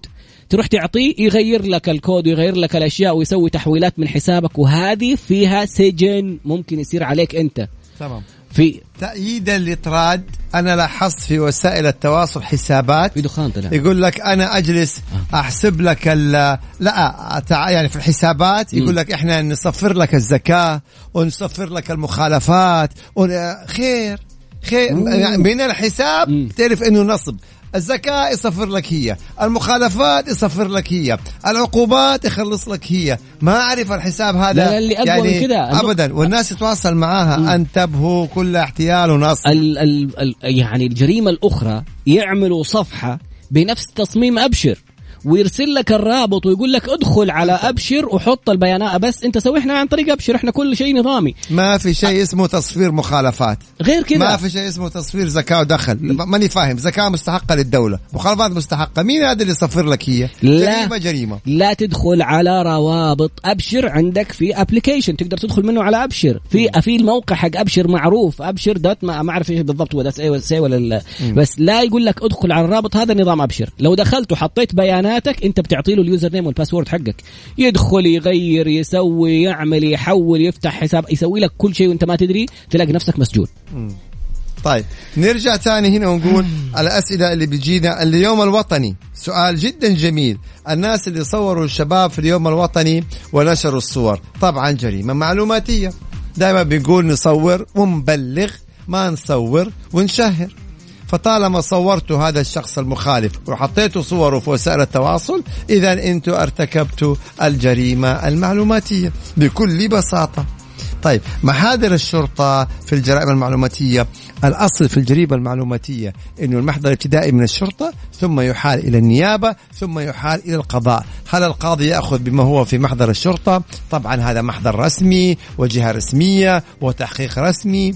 تروح تعطيه يغير لك الكود ويغير لك الأشياء ويسوي تحويلات من حسابك، وهذه فيها سجن ممكن يصير عليك أنت. تمام. في تأييدا لطراد، أنا لاحظت في وسائل التواصل حسابات بدخان طلع يقول لك أنا أجلس أحسب لك يعني في الحسابات يقول لك إحنا نصفر لك الزكاة ونصفر لك المخالفات خير من الحساب، تعرف إنه نصب. الزكاة يصفر لك هي، المخالفات يصفر لك هي، العقوبات يخلص لك هي. ما أعرف الحساب هذا لا اللي يعني أبدا، والناس يتواصل معاها انتبهوا، كل احتيال ونصب. يعني الجريمة الأخرى يعملوا صفحة بنفس تصميم أبشر ويرسل لك الرابط ويقول لك ادخل على أبشر وحط البيانات، بس انت سوي، احنا عن طريق أبشر احنا كل شيء نظامي. ما في شيء اسمه تصفير مخالفات، غير كذا ما في شيء اسمه تصفير زكاة ودخل. ماني فاهم، زكاة مستحقة للدولة، مخالفات مستحقة، مين هذا اللي يصفر لك هي؟ جريمة لا تدخل على روابط أبشر. عندك في أبليكيشن تقدر تدخل منه على أبشر، في الموقع حق أبشر معروف أبشر دوت، ما أعرف إيش بالضبط هو دات إيه ولا بس لا يقول لك ادخل على الرابط هذا، نظام أبشر. لو دخلت وحطيت بيانات انت بتعطي له اليوزر نيم والباسورد حقك، يدخل يغير يسوي يعمل يحول يفتح حساب يسوي لك كل شيء وانت ما تدري، تلاقي نفسك مسجون. طيب نرجع تاني هنا ونقول الأسئلة اللي بيجينا. اليوم الوطني، سؤال جدا جميل، الناس اللي صوروا الشباب في اليوم الوطني ونشروا الصور، طبعا جريمة معلوماتية. دائما بنقول نصور ونبلغ، ما نصور ونشهر. فطالما صورتوا هذا الشخص المخالف وحطيتوا صوره في وسائل التواصل، إذن أنتوا ارتكبتوا الجريمة المعلوماتية بكل بساطة. طيب محاضر الشرطة في الجرائم المعلوماتية، الأصل في الجريمة المعلوماتية أنه المحضر الابتدائي من الشرطة، ثم يحال إلى النيابة، ثم يحال إلى القضاء. هل القاضي يأخذ بما هو في محضر الشرطة؟ طبعا هذا محضر رسمي وجهة رسمية وتحقيق رسمي،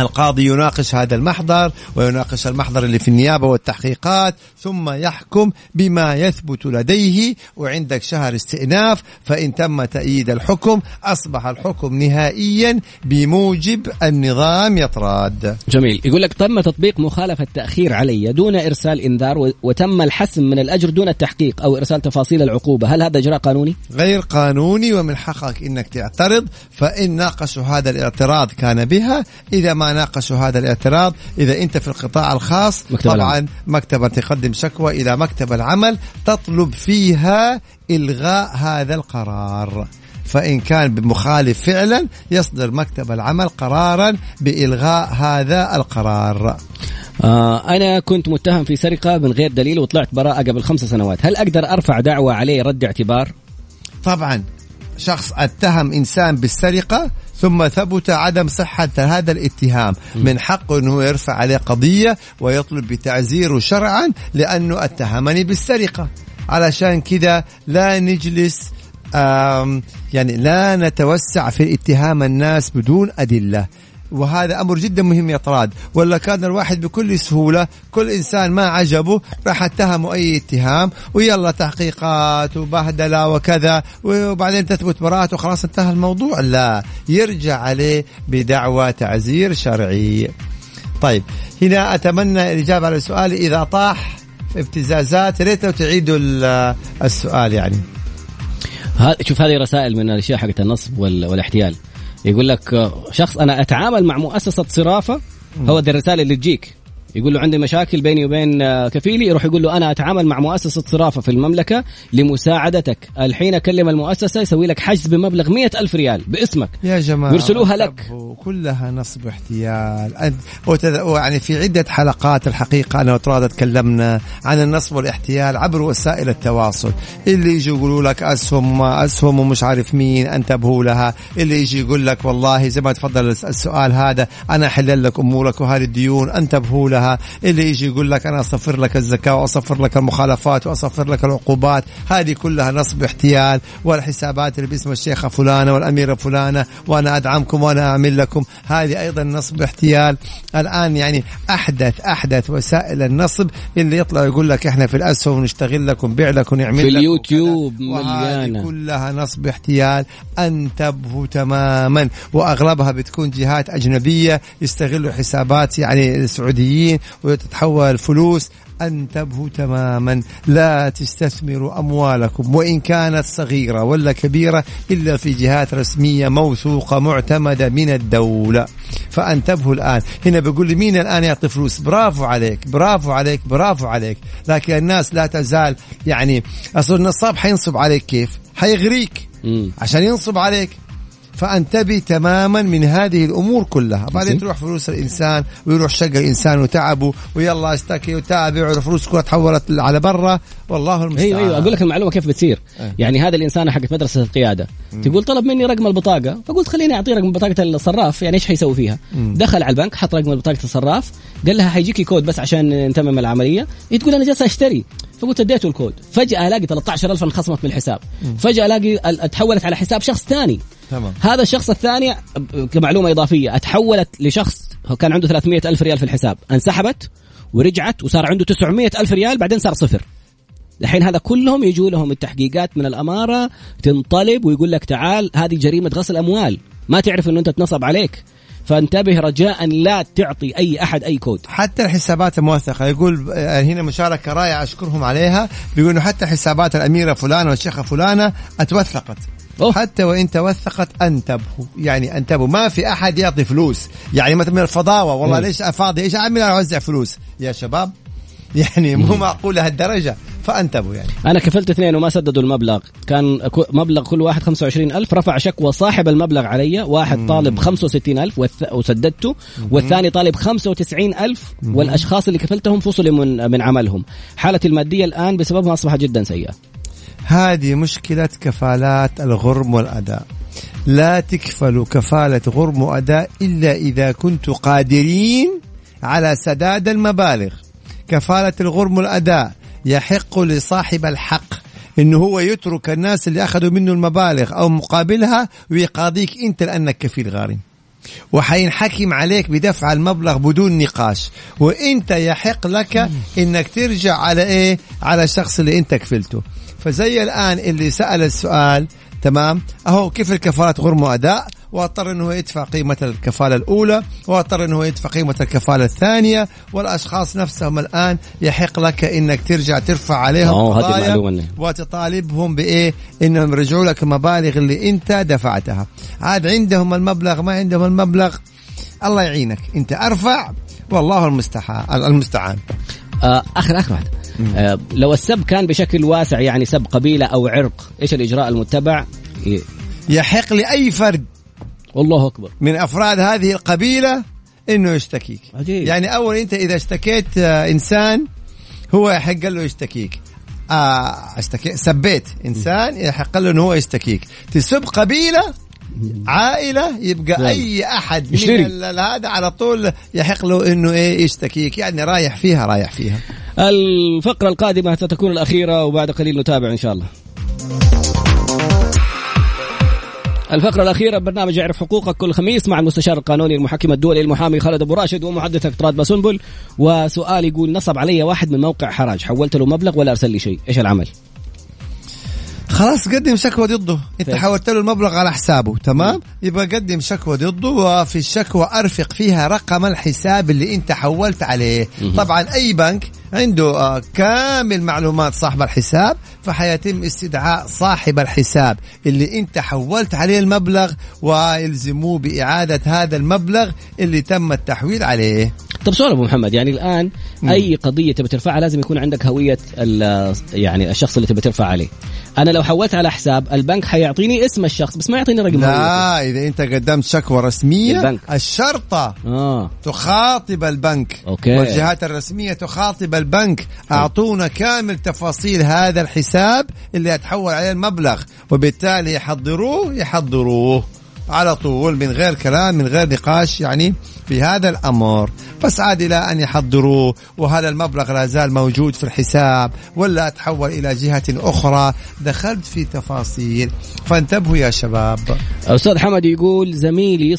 القاضي يناقش هذا المحضر ويناقش المحضر اللي في النيابة والتحقيقات، ثم يحكم بما يثبت لديه، وعندك شهر استئناف. فإن تم تأييد الحكم أصبح الحكم نهائيا بموجب النظام. يطراد جميل، يقول لك تم تطبيق مخالفة التأخير علي دون إرسال إنذار وتم الحسم من الأجر دون التحقيق أو إرسال تفاصيل العقوبة، هل هذا إجراء قانوني؟ غير قانوني، ومن حقك إنك تعترض، فإن ناقشوا هذا الاعتراض كان بها، إذا ما ناقشوا هذا الاعتراض، إذا أنت في القطاع الخاص طبعا مكتبة تقدم شكوى إلى مكتب العمل تطلب فيها إلغاء هذا القرار. فإن كان بمخالف فعلا يصدر مكتب العمل قرارا بإلغاء هذا القرار. أنا كنت متهم في سرقة من غير دليل وطلعت براءة قبل 5 سنوات، هل أقدر أرفع دعوة عليه رد اعتبار؟ طبعا شخص اتهم إنسان بالسرقة ثم ثبت عدم صحة هذا الاتهام، من حقه أنه يرفع عليه قضية ويطلب بتعزيره شرعا لأنه اتهمني بالسرقة. علشان كذا لا نجلس يعني لا نتوسع في اتهام الناس بدون أدلة، وهذا أمر جدا مهم يا طراد. ولا كان الواحد بكل سهولة كل إنسان ما عجبه راح اتهمه أي اتهام ويلا تحقيقات وبهدلة وكذا وبعدين تثبت براءته وخلاص انتهى الموضوع. لا، يرجع عليه بدعوى تعزير شرعي. طيب هنا أتمنى الإجابة على السؤال، إذا طاح ابتزازات ريت لو تعيدوا السؤال. يعني شوف هذه رسائل من الأشياء حقت النصب والاحتيال، يقول لك شخص أنا أتعامل مع مؤسسة صرافة، هو دي الرسالة اللي تجيك، يقول له عندي مشاكل بيني وبين كفيلي، يروح يقول له أنا أتعامل مع مؤسسة صرافة في المملكة لمساعدتك، الحين أكلم المؤسسة يسوي لك حجز بمبلغ 100,000 ريال باسمك يا جماعة ويرسلوها لك. كلها نصب واحتيال. يعني في عدة حلقات الحقيقة أنا وطراد تكلمنا عن النصب والاحتيال عبر وسائل التواصل، اللي يجي يقولوا لك أسهم ومش عارف مين انتبهوا لها، اللي يجي يقول لك والله زي ما تفضل السؤال هذا أنا أحلل لك أمورك وهذه الديون انتبهوا لها، اللي يجي يقول لك أنا أصفر لك الزكاة وأصفر لك المخالفات وأصفر لك العقوبات. هذه كلها نصب احتيال، والحسابات اللي باسم الشيخة فلانة والأميرة فلانة وأنا أدعمكم وأنا أعمل لكم، هذه أيضا نصب احتيال. الآن يعني أحدث وسائل النصب اللي يطلع يقول لك إحنا في الأسهم نشتغل لك ونبيع لك ونعمل لك في اليوتيوب مليانة، كلها نصب احتيال. انتبهوا تماما. وأغلبها بتكون جهات أجنبية يستغلوا حسابات يعني السعوديين وتتحول فلوس. انتبهوا تماما، لا تستثمروا أموالكم وإن كانت صغيرة ولا كبيرة إلا في جهات رسمية موثوقة معتمدة من الدولة. فانتبهوا الآن. هنا بيقول لي مين الآن يعطي فلوس؟ برافو عليك. لكن الناس لا تزال يعني أصل النصاب حينصب عليك، كيف حيغريك عشان ينصب عليك؟ فانتبه تماما من هذه الأمور كلها. بعدين تروح فلوس الإنسان ويروح شق الإنسان وتعبه ويلا اشتكي وتابع الفلوس كلها تحولت على برا، والله المستعان. أيوة أقول لك المعلومة كيف بتصير. يعني هذا الإنسان حقت مدرسة القيادة تقول طلب مني رقم البطاقة، فقلت خليني أعطيه رقم بطاقة الصراف، يعني إيش حيسوي فيها؟ دخل على البنك حط رقم بطاقة الصراف، قال لها حيجيكي كود بس عشان نتمم العملية، تقول أنا جالسة أشتري، فقلت اديته الكود، فجأة ألاقي 13,000 انخصمت من الحساب، فجأة ألاقي اتحولت على حساب شخص ثاني. تمام. هذا الشخص الثاني كمعلومة إضافية اتحولت لشخص كان عنده 300,000 ريال في الحساب، انسحبت ورجعت وصار عنده 900,000 ريال، بعدين صار صفر. الحين هذا كلهم يجوا لهم التحقيقات من الأمارة تنطلب ويقول لك تعال هذه جريمة غسل أموال، ما تعرف إنه أنت تنصب عليك. فانتبه رجاء، لا تعطي أي أحد أي كود. حتى الحسابات الموثقة، يقول هنا مشاركة رائعة أشكرهم عليها، بيقولوا حتى حسابات الأميرة فلانة والشيخة فلانة أتوثقت. حتى وإن توثقت انتبهوا، يعني انتبهوا. ما في أحد يعطي فلوس، يعني مثل من الفضاوة والله ليش أفاضي إيش أعمل أوزع فلوس يا شباب، يعني مو معقول هالدرجة. فانتبهوا. يعني أنا كفلت 2 وما سددوا المبلغ، كان مبلغ كل واحد 25,000، رفع شكوى صاحب المبلغ علي، واحد طالب 65,000 وسددته، والثاني طالب 95,000، والأشخاص اللي كفلتهم فصلوا من عملهم، حالتي المادية الآن بسببها أصبحت جدا سيئة. هذه مشكلة كفالات الغرم والأداء، لا تكفلوا كفالة غرم وأداء إلا إذا كنتوا قادرين على سداد المبالغ. كفالة الغرم والأداء يحق لصاحب الحق إنه هو يترك الناس اللي أخذوا منه المبالغ أو مقابلها ويقاضيك أنت لأنك كفيل غارم، وحينحكم عليك بدفع المبلغ بدون نقاش، وإنت يحق لك إنك ترجع على إيه؟ على الشخص اللي أنت كفلته. فزي الآن اللي سأل السؤال، تمام، أهو كيف الكفالات غرم وأداء، واضطر أنه يدفع قيمة الكفالة الأولى، واضطر أنه يدفع قيمة الكفالة الثانية، والأشخاص نفسهم الآن يحق لك أنك ترجع ترفع عليهم قضايا وتطالبهم بإيه؟ أنهم يرجعوا لك المبالغ اللي أنت دفعتها. عاد عندهم المبلغ ما عندهم المبلغ، الله يعينك أنت، أرفع والله المستعان. آخر واحد، لو السب كان بشكل واسع، يعني سب قبيلة أو عرق، إيش الإجراء المتبع؟ يحق لأي فرد، والله أكبر، من أفراد هذه القبيلة إنه يشتكيك. عجيب. يعني أول أنت إذا اشتكيت إنسان هو يحق له يشتكيك، اشتكي سبيت إنسان يحق له أنه هو يشتكيك. تسب قبيلة عائلة يبقى ده. أي أحد من هذا على طول يحق له أنه إيه يشتكيك، يعني رايح فيها رايح فيها. الفقرة القادمة ستكون الأخيرة وبعد قليل نتابع إن شاء الله. الفقرة الأخيرة برنامج يعرف حقوقك كل خميس مع المستشار القانوني المحكم الدولي المحامي خالد أبو راشد ومحدث افتراض بسنبل. وسؤال يقول نصب علي واحد من موقع حراج، حولت له مبلغ ولا أرسل لي شيء، إيش العمل؟ خلاص قدم شكوى ضده. انت حولت له المبلغ على حسابه تمام، يبقى قدم شكوى ضده وفي الشكوى أرفق فيها رقم الحساب اللي انت حولت عليه. طبعا أي بنك عنده كامل معلومات صاحب الحساب، فحيتم استدعاء صاحب الحساب اللي انت حولت عليه المبلغ ويلزموه بإعادة هذا المبلغ اللي تم التحويل عليه. طب سؤال أبو محمد، يعني الآن أي قضية تبي ترفعها لازم يكون عندك هوية يعني الشخص اللي تبي ترفع عليه. أنا لو حولت على حساب البنك حيعطيني اسم الشخص بس ما يعطيني رقم. لا، إذا أنت قدمت شكوى رسمية البنك. الشرطة تخاطب البنك أوكي. والجهات الرسمية تخاطب البنك، أعطونا كامل تفاصيل هذا الحساب اللي أتحول عليه المبلغ، وبالتالي يحضروه على طول من غير كلام من غير نقاش يعني في هذا الأمر. بس عاد إلى أن يحضروه وهذا المبلغ لا زال موجود في الحساب ولا أتحول إلى جهة أخرى، دخلت في تفاصيل، فانتبهوا يا شباب. أستاذ حمد يقول زميلي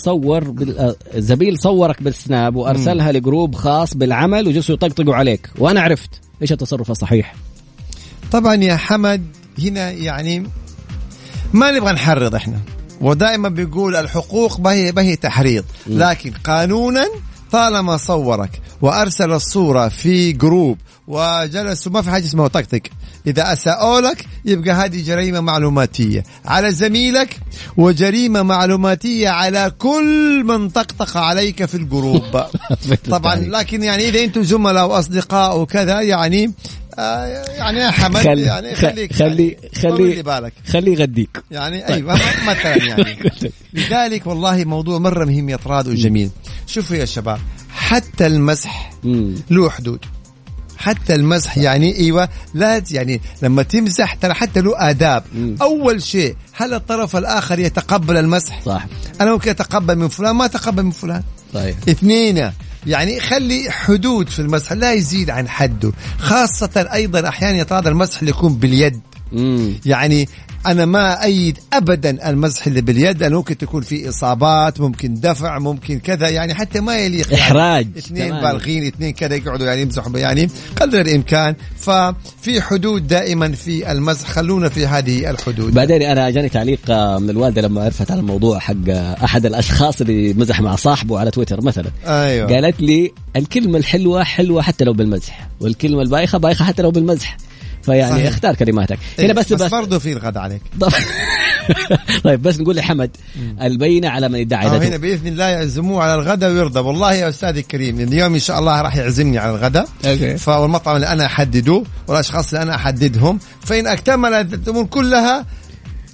زميل صورك بالسناب وأرسلها لجروب خاص بالعمل وجلسوا يطقطقوا عليك وأنا عرفت، إيش التصرف الصحيح؟ طبعا يا حمد هنا يعني ما نبغى نحرض إحنا، ودائما بيقول الحقوق ما هي تحريض، لكن قانونا طالما صورك وأرسل الصورة في جروب وجلسوا ما في حاجة اسمها طقطق، إذا أساءوا لك يبقى هذه جريمة معلوماتية على زميلك وجريمة معلوماتية على كل من طقطق عليك في الجروب. طبعا لكن يعني إذا أنتم زملاء وأصدقاء وكذا يعني يا حمد يعني خلي غديك يعني طيب. أيوة مثلا يعني لذلك والله موضوع مرة مهم يطراد وجميل. شوفوا يا شباب حتى المزح له حدود، حتى المزح يعني ايوه لا يعني لما تمزح ترى حتى له آداب. اول شيء هل الطرف الاخر يتقبل المزح؟ صح. انا ممكن اتقبل من فلان ما اتقبل من فلان. طيب اثنين يعني خلي حدود في المسح لا يزيد عن حده، خاصة أيضا أحيانا يتراضى المسح اللي يكون باليد. يعني أنا ما أيد أبدا المزح اللي باليد، لأنه ممكن تكون فيه إصابات، ممكن دفع، ممكن كذا، يعني حتى ما يليق إحراج يعني. اثنين بالغين اثنين كذا يقعدوا يعني يمزحوا يعني قدر الإمكان، ففي حدود دائما في المزح، خلونا في هذه الحدود. بعدين أنا جاني تعليق من الوالدة لما عرفت على الموضوع حق أحد الأشخاص اللي مزح مع صاحبه على تويتر مثلا. أيوة. قالت لي الكلمة الحلوة حلوة حتى لو بالمزح، والكلمة البايخة بايخة حتى لو بالمزح، فيعني صحيح. اختار كلماتك هنا. إيه بس برضو في الغد عليك. طيب بس نقول لحمد البينة على من ادعى ذلك، هنا بإذن الله يعزموه على الغداء ويرضى. والله يا أستاذ الكريم اليوم إن شاء الله راح يعزمني على الغداء، فالمطعم اللي أنا أحدده والأشخاص اللي أنا أحددهم، فإن أكتملت الأمور كلها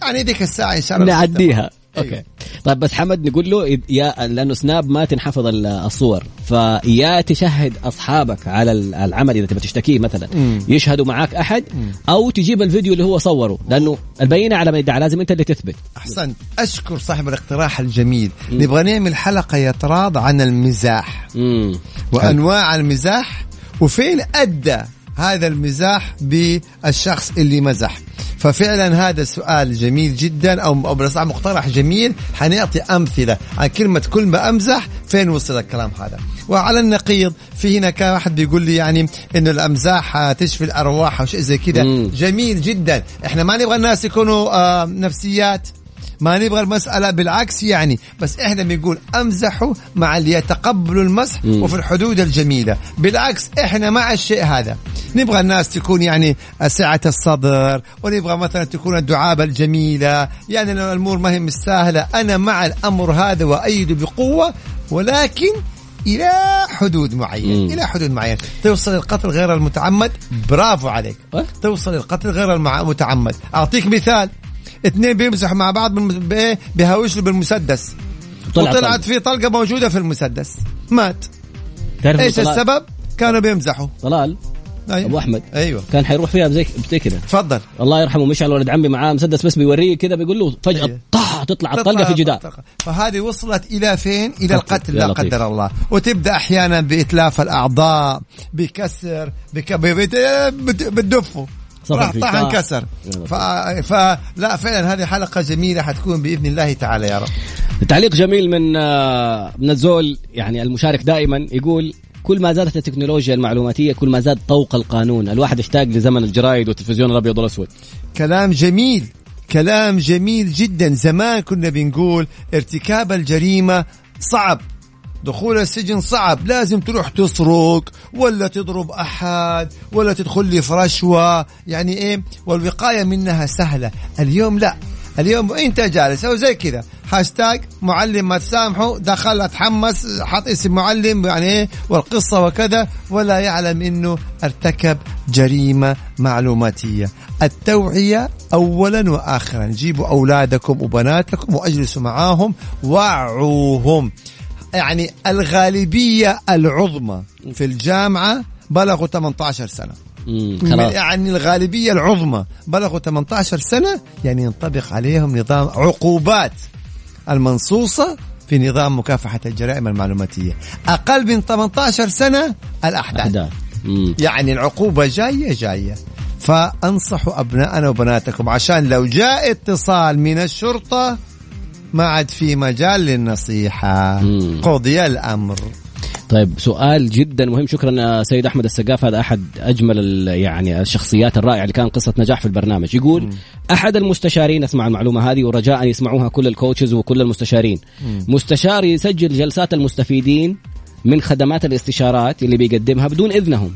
يعني ذيك الساعة إن شاء الله نعديها. أوكي. طيب بس حمد نقول له يا لأنه سناب ما تنحفظ الصور، فيا تشهد أصحابك على العمل إذا تبي تشتكيه مثلا يشهدوا معاك أحد، أو تجيب الفيديو اللي هو صوره، لأنه البينة على من يدعى لازم أنت اللي تثبت. أحسنت. أشكر صاحب الاقتراح الجميل. نبغى نعمل حلقة يطراد عن المزاح وأنواع المزاح وفين أدى هذا المزاح بالشخص اللي مزح. ففعلا هذا سؤال جميل جدا أو بس مقترح جميل، حنعطي أمثلة عن كلمة كل ما أمزح فين وصل الكلام هذا. وعلى النقيض في هنا كان واحد بيقول لي يعني إنه الأمزاح تشفي الأرواح أو شيء زي كده. جميل جدا، إحنا ما نبغى الناس يكونوا نفسيات، ما نبغى المسألة بالعكس يعني، بس إحنا بنقول أمزحوا مع اللي يتقبلوا المسح وفي الحدود الجميلة. بالعكس إحنا مع الشيء هذا، نبغى الناس تكون يعني سعة الصدر، ونبغى مثلا تكون الدعابة الجميلة، يعني الأمور ما هي مش سهلة. أنا مع الأمر هذا وأيده بقوة، ولكن إلى حدود معينة. إلى حدود معينة توصل القتل غير المتعمد. برافو عليك. توصل القتل غير المتعمد. أعطيك مثال، اثنين بيمزح مع بعض بيهاوشوا بالمسدس، وطلعت فيه طلقة موجودة في المسدس، مات. ايش السبب؟ كانوا بيمزحوا. طلال أيوة. ابو احمد ايوه كان حيروح فيها زي كده. تفضل الله يرحمه مشعل ولد عمي معاه مسدس بس بيوريه كده بيقول له فجأة أيوة. تطلع الطلقه في جدار. فهذه وصلت الى فين؟ الى القتل لا قدر الله. وتبدا احيانا باتلاف الاعضاء بكسر بتدفه راح انكسر. فلا فعلا هذه حلقة جميلة حتكون بإذن الله تعالى يا رب. تعليق جميل من الزول يعني المشارك دائما يقول كل ما زادت التكنولوجيا المعلوماتية كل ما زاد طوق القانون. الواحد يحتاج لزمن الجرايد والتلفزيون الأبيض والأسود. كلام جميل كلام جميل جدا. زمان كنا بنقول ارتكاب الجريمة صعب دخول السجن صعب، لازم تروح تسرق ولا تضرب أحد ولا تدخل لي في رشوة يعني إيه، والوقاية منها سهلة. اليوم لا، اليوم أنت جالس أو زي كذا هاشتاج معلم ما تسامحه دخل أتحمس حط اسم معلم يعني إيه والقصة وكذا، ولا يعلم إنه ارتكب جريمة معلوماتية. التوعية أولا وآخرا. جيبوا أولادكم وبناتكم وأجلسوا معاهم واعوهم. يعني الغالبية العظمى في الجامعة بلغوا 18 سنة يعني الغالبية العظمى بلغوا 18 سنة، يعني ينطبق عليهم نظام عقوبات المنصوصة في نظام مكافحة الجرائم المعلوماتية. أقل من 18 سنة الأحداث يعني العقوبة جاية. فأنصحوا أبنائنا وبناتكم عشان لو جاء اتصال من الشرطة ما عاد في مجال للنصيحة، قضي الأمر. طيب سؤال جدا مهم. شكرا سيد أحمد السقاف، هذا أحد أجمل يعني الشخصيات الرائعة اللي كان قصة نجاح في البرنامج. يقول أحد المستشارين، اسمع المعلومة هذه ورجاء أن يسمعوها كل الكوتشز وكل المستشارين، مستشار يسجل جلسات المستفيدين من خدمات الاستشارات اللي بيقدمها بدون إذنهم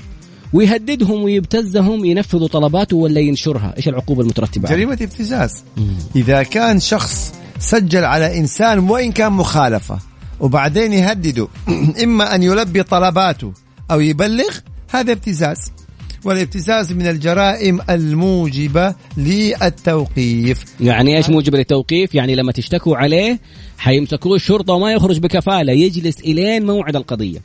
ويهددهم ويبتزهم ينفذوا طلباته ولا ينشرها. إيش العقوبة المترتبة؟ جريمة ابتزاز. إذا كان شخص سجل على إنسان وإن كان مخالفة وبعدين يهدده إما أن يلبي طلباته أو يبلغ، هذا ابتزاز، والابتزاز من الجرائم الموجبة للتوقيف. يعني إيش موجب للتوقيف؟ يعني لما تشتكوا عليه حيمسكوه الشرطة وما يخرج بكفالة، يجلس إلين موعد القضية.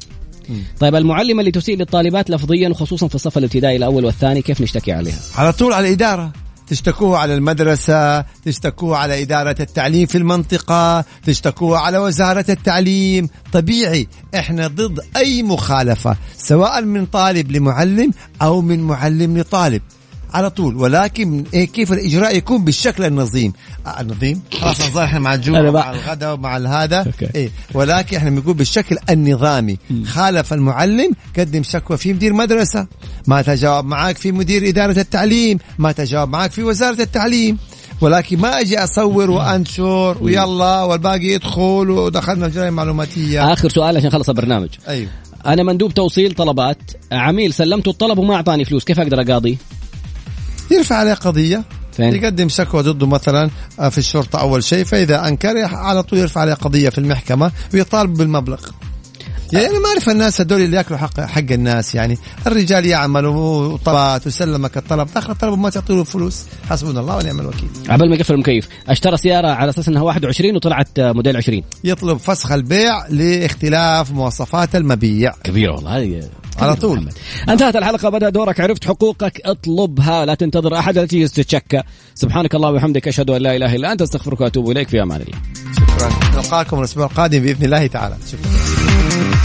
طيب المعلمة اللي تسيء للطالبات لفظيا وخصوصا في الصف الابتدائي الأول والثاني كيف نشتكي عليها؟ على طول على الإدارة، تشتكوه على المدرسة، تشتكوه على إدارة التعليم في المنطقة، تشتكوه على وزارة التعليم. طبيعي إحنا ضد أي مخالفة سواء من طالب لمعلم أو من معلم لطالب على طول، ولكن كيف الإجراء يكون بالشكل النظيم. النظيم خلاص نظاهر مع الجمعة مع الغداء ومع الهذا إيه، ولكن إحنا بنقول بالشكل النظامي. خالف المعلم قدم شكوى في مدير مدرسة، ما تجاوب معاك في مدير إدارة التعليم، ما تجاوب معاك في وزارة التعليم، ولكن ما أجي أصور وأنشر ويلا والباقي يدخل ودخلنا الجرائم المعلوماتية. آخر سؤال عشان خلص البرنامج. أيوه. أنا مندوب توصيل طلبات، عميل سلمته الطلب وما أعطاني فلوس، كيف أقدر أقاضي؟ يرفع عليه قضية، يقدم شكوى ضده مثلا في الشرطة أول شيء، فإذا أنكر على طول يرفع عليه قضية في المحكمة ويطالب بالمبلغ. يعني أنا ما أعرف الناس هذول اللي يأكلوا حق الناس. يعني الرجال يعملوا طلبات وسلمك الطلب آخر الطلب وما تعطيه فلوس. حسبنا الله ونعم الوكيل. عبال ما يقفل المكيف اشترى سيارة على أساس أنها 21 وطلعت موديل 20، يطلب فسخ البيع لاختلاف مواصفات المبيع. كبير والله على طول محمد. انتهت الحلقة، بدأ دورك، عرفت حقوقك، اطلبها، لا تنتظر أحد، لا تتشكى. سبحانك الله وبحمدك، أشهد أن لا إله إلا أنت، استغفرك وأتوب إليك. في أمان الله. شكرا، نلقاكم الأسبوع القادم بإذن الله تعالى. شكرا.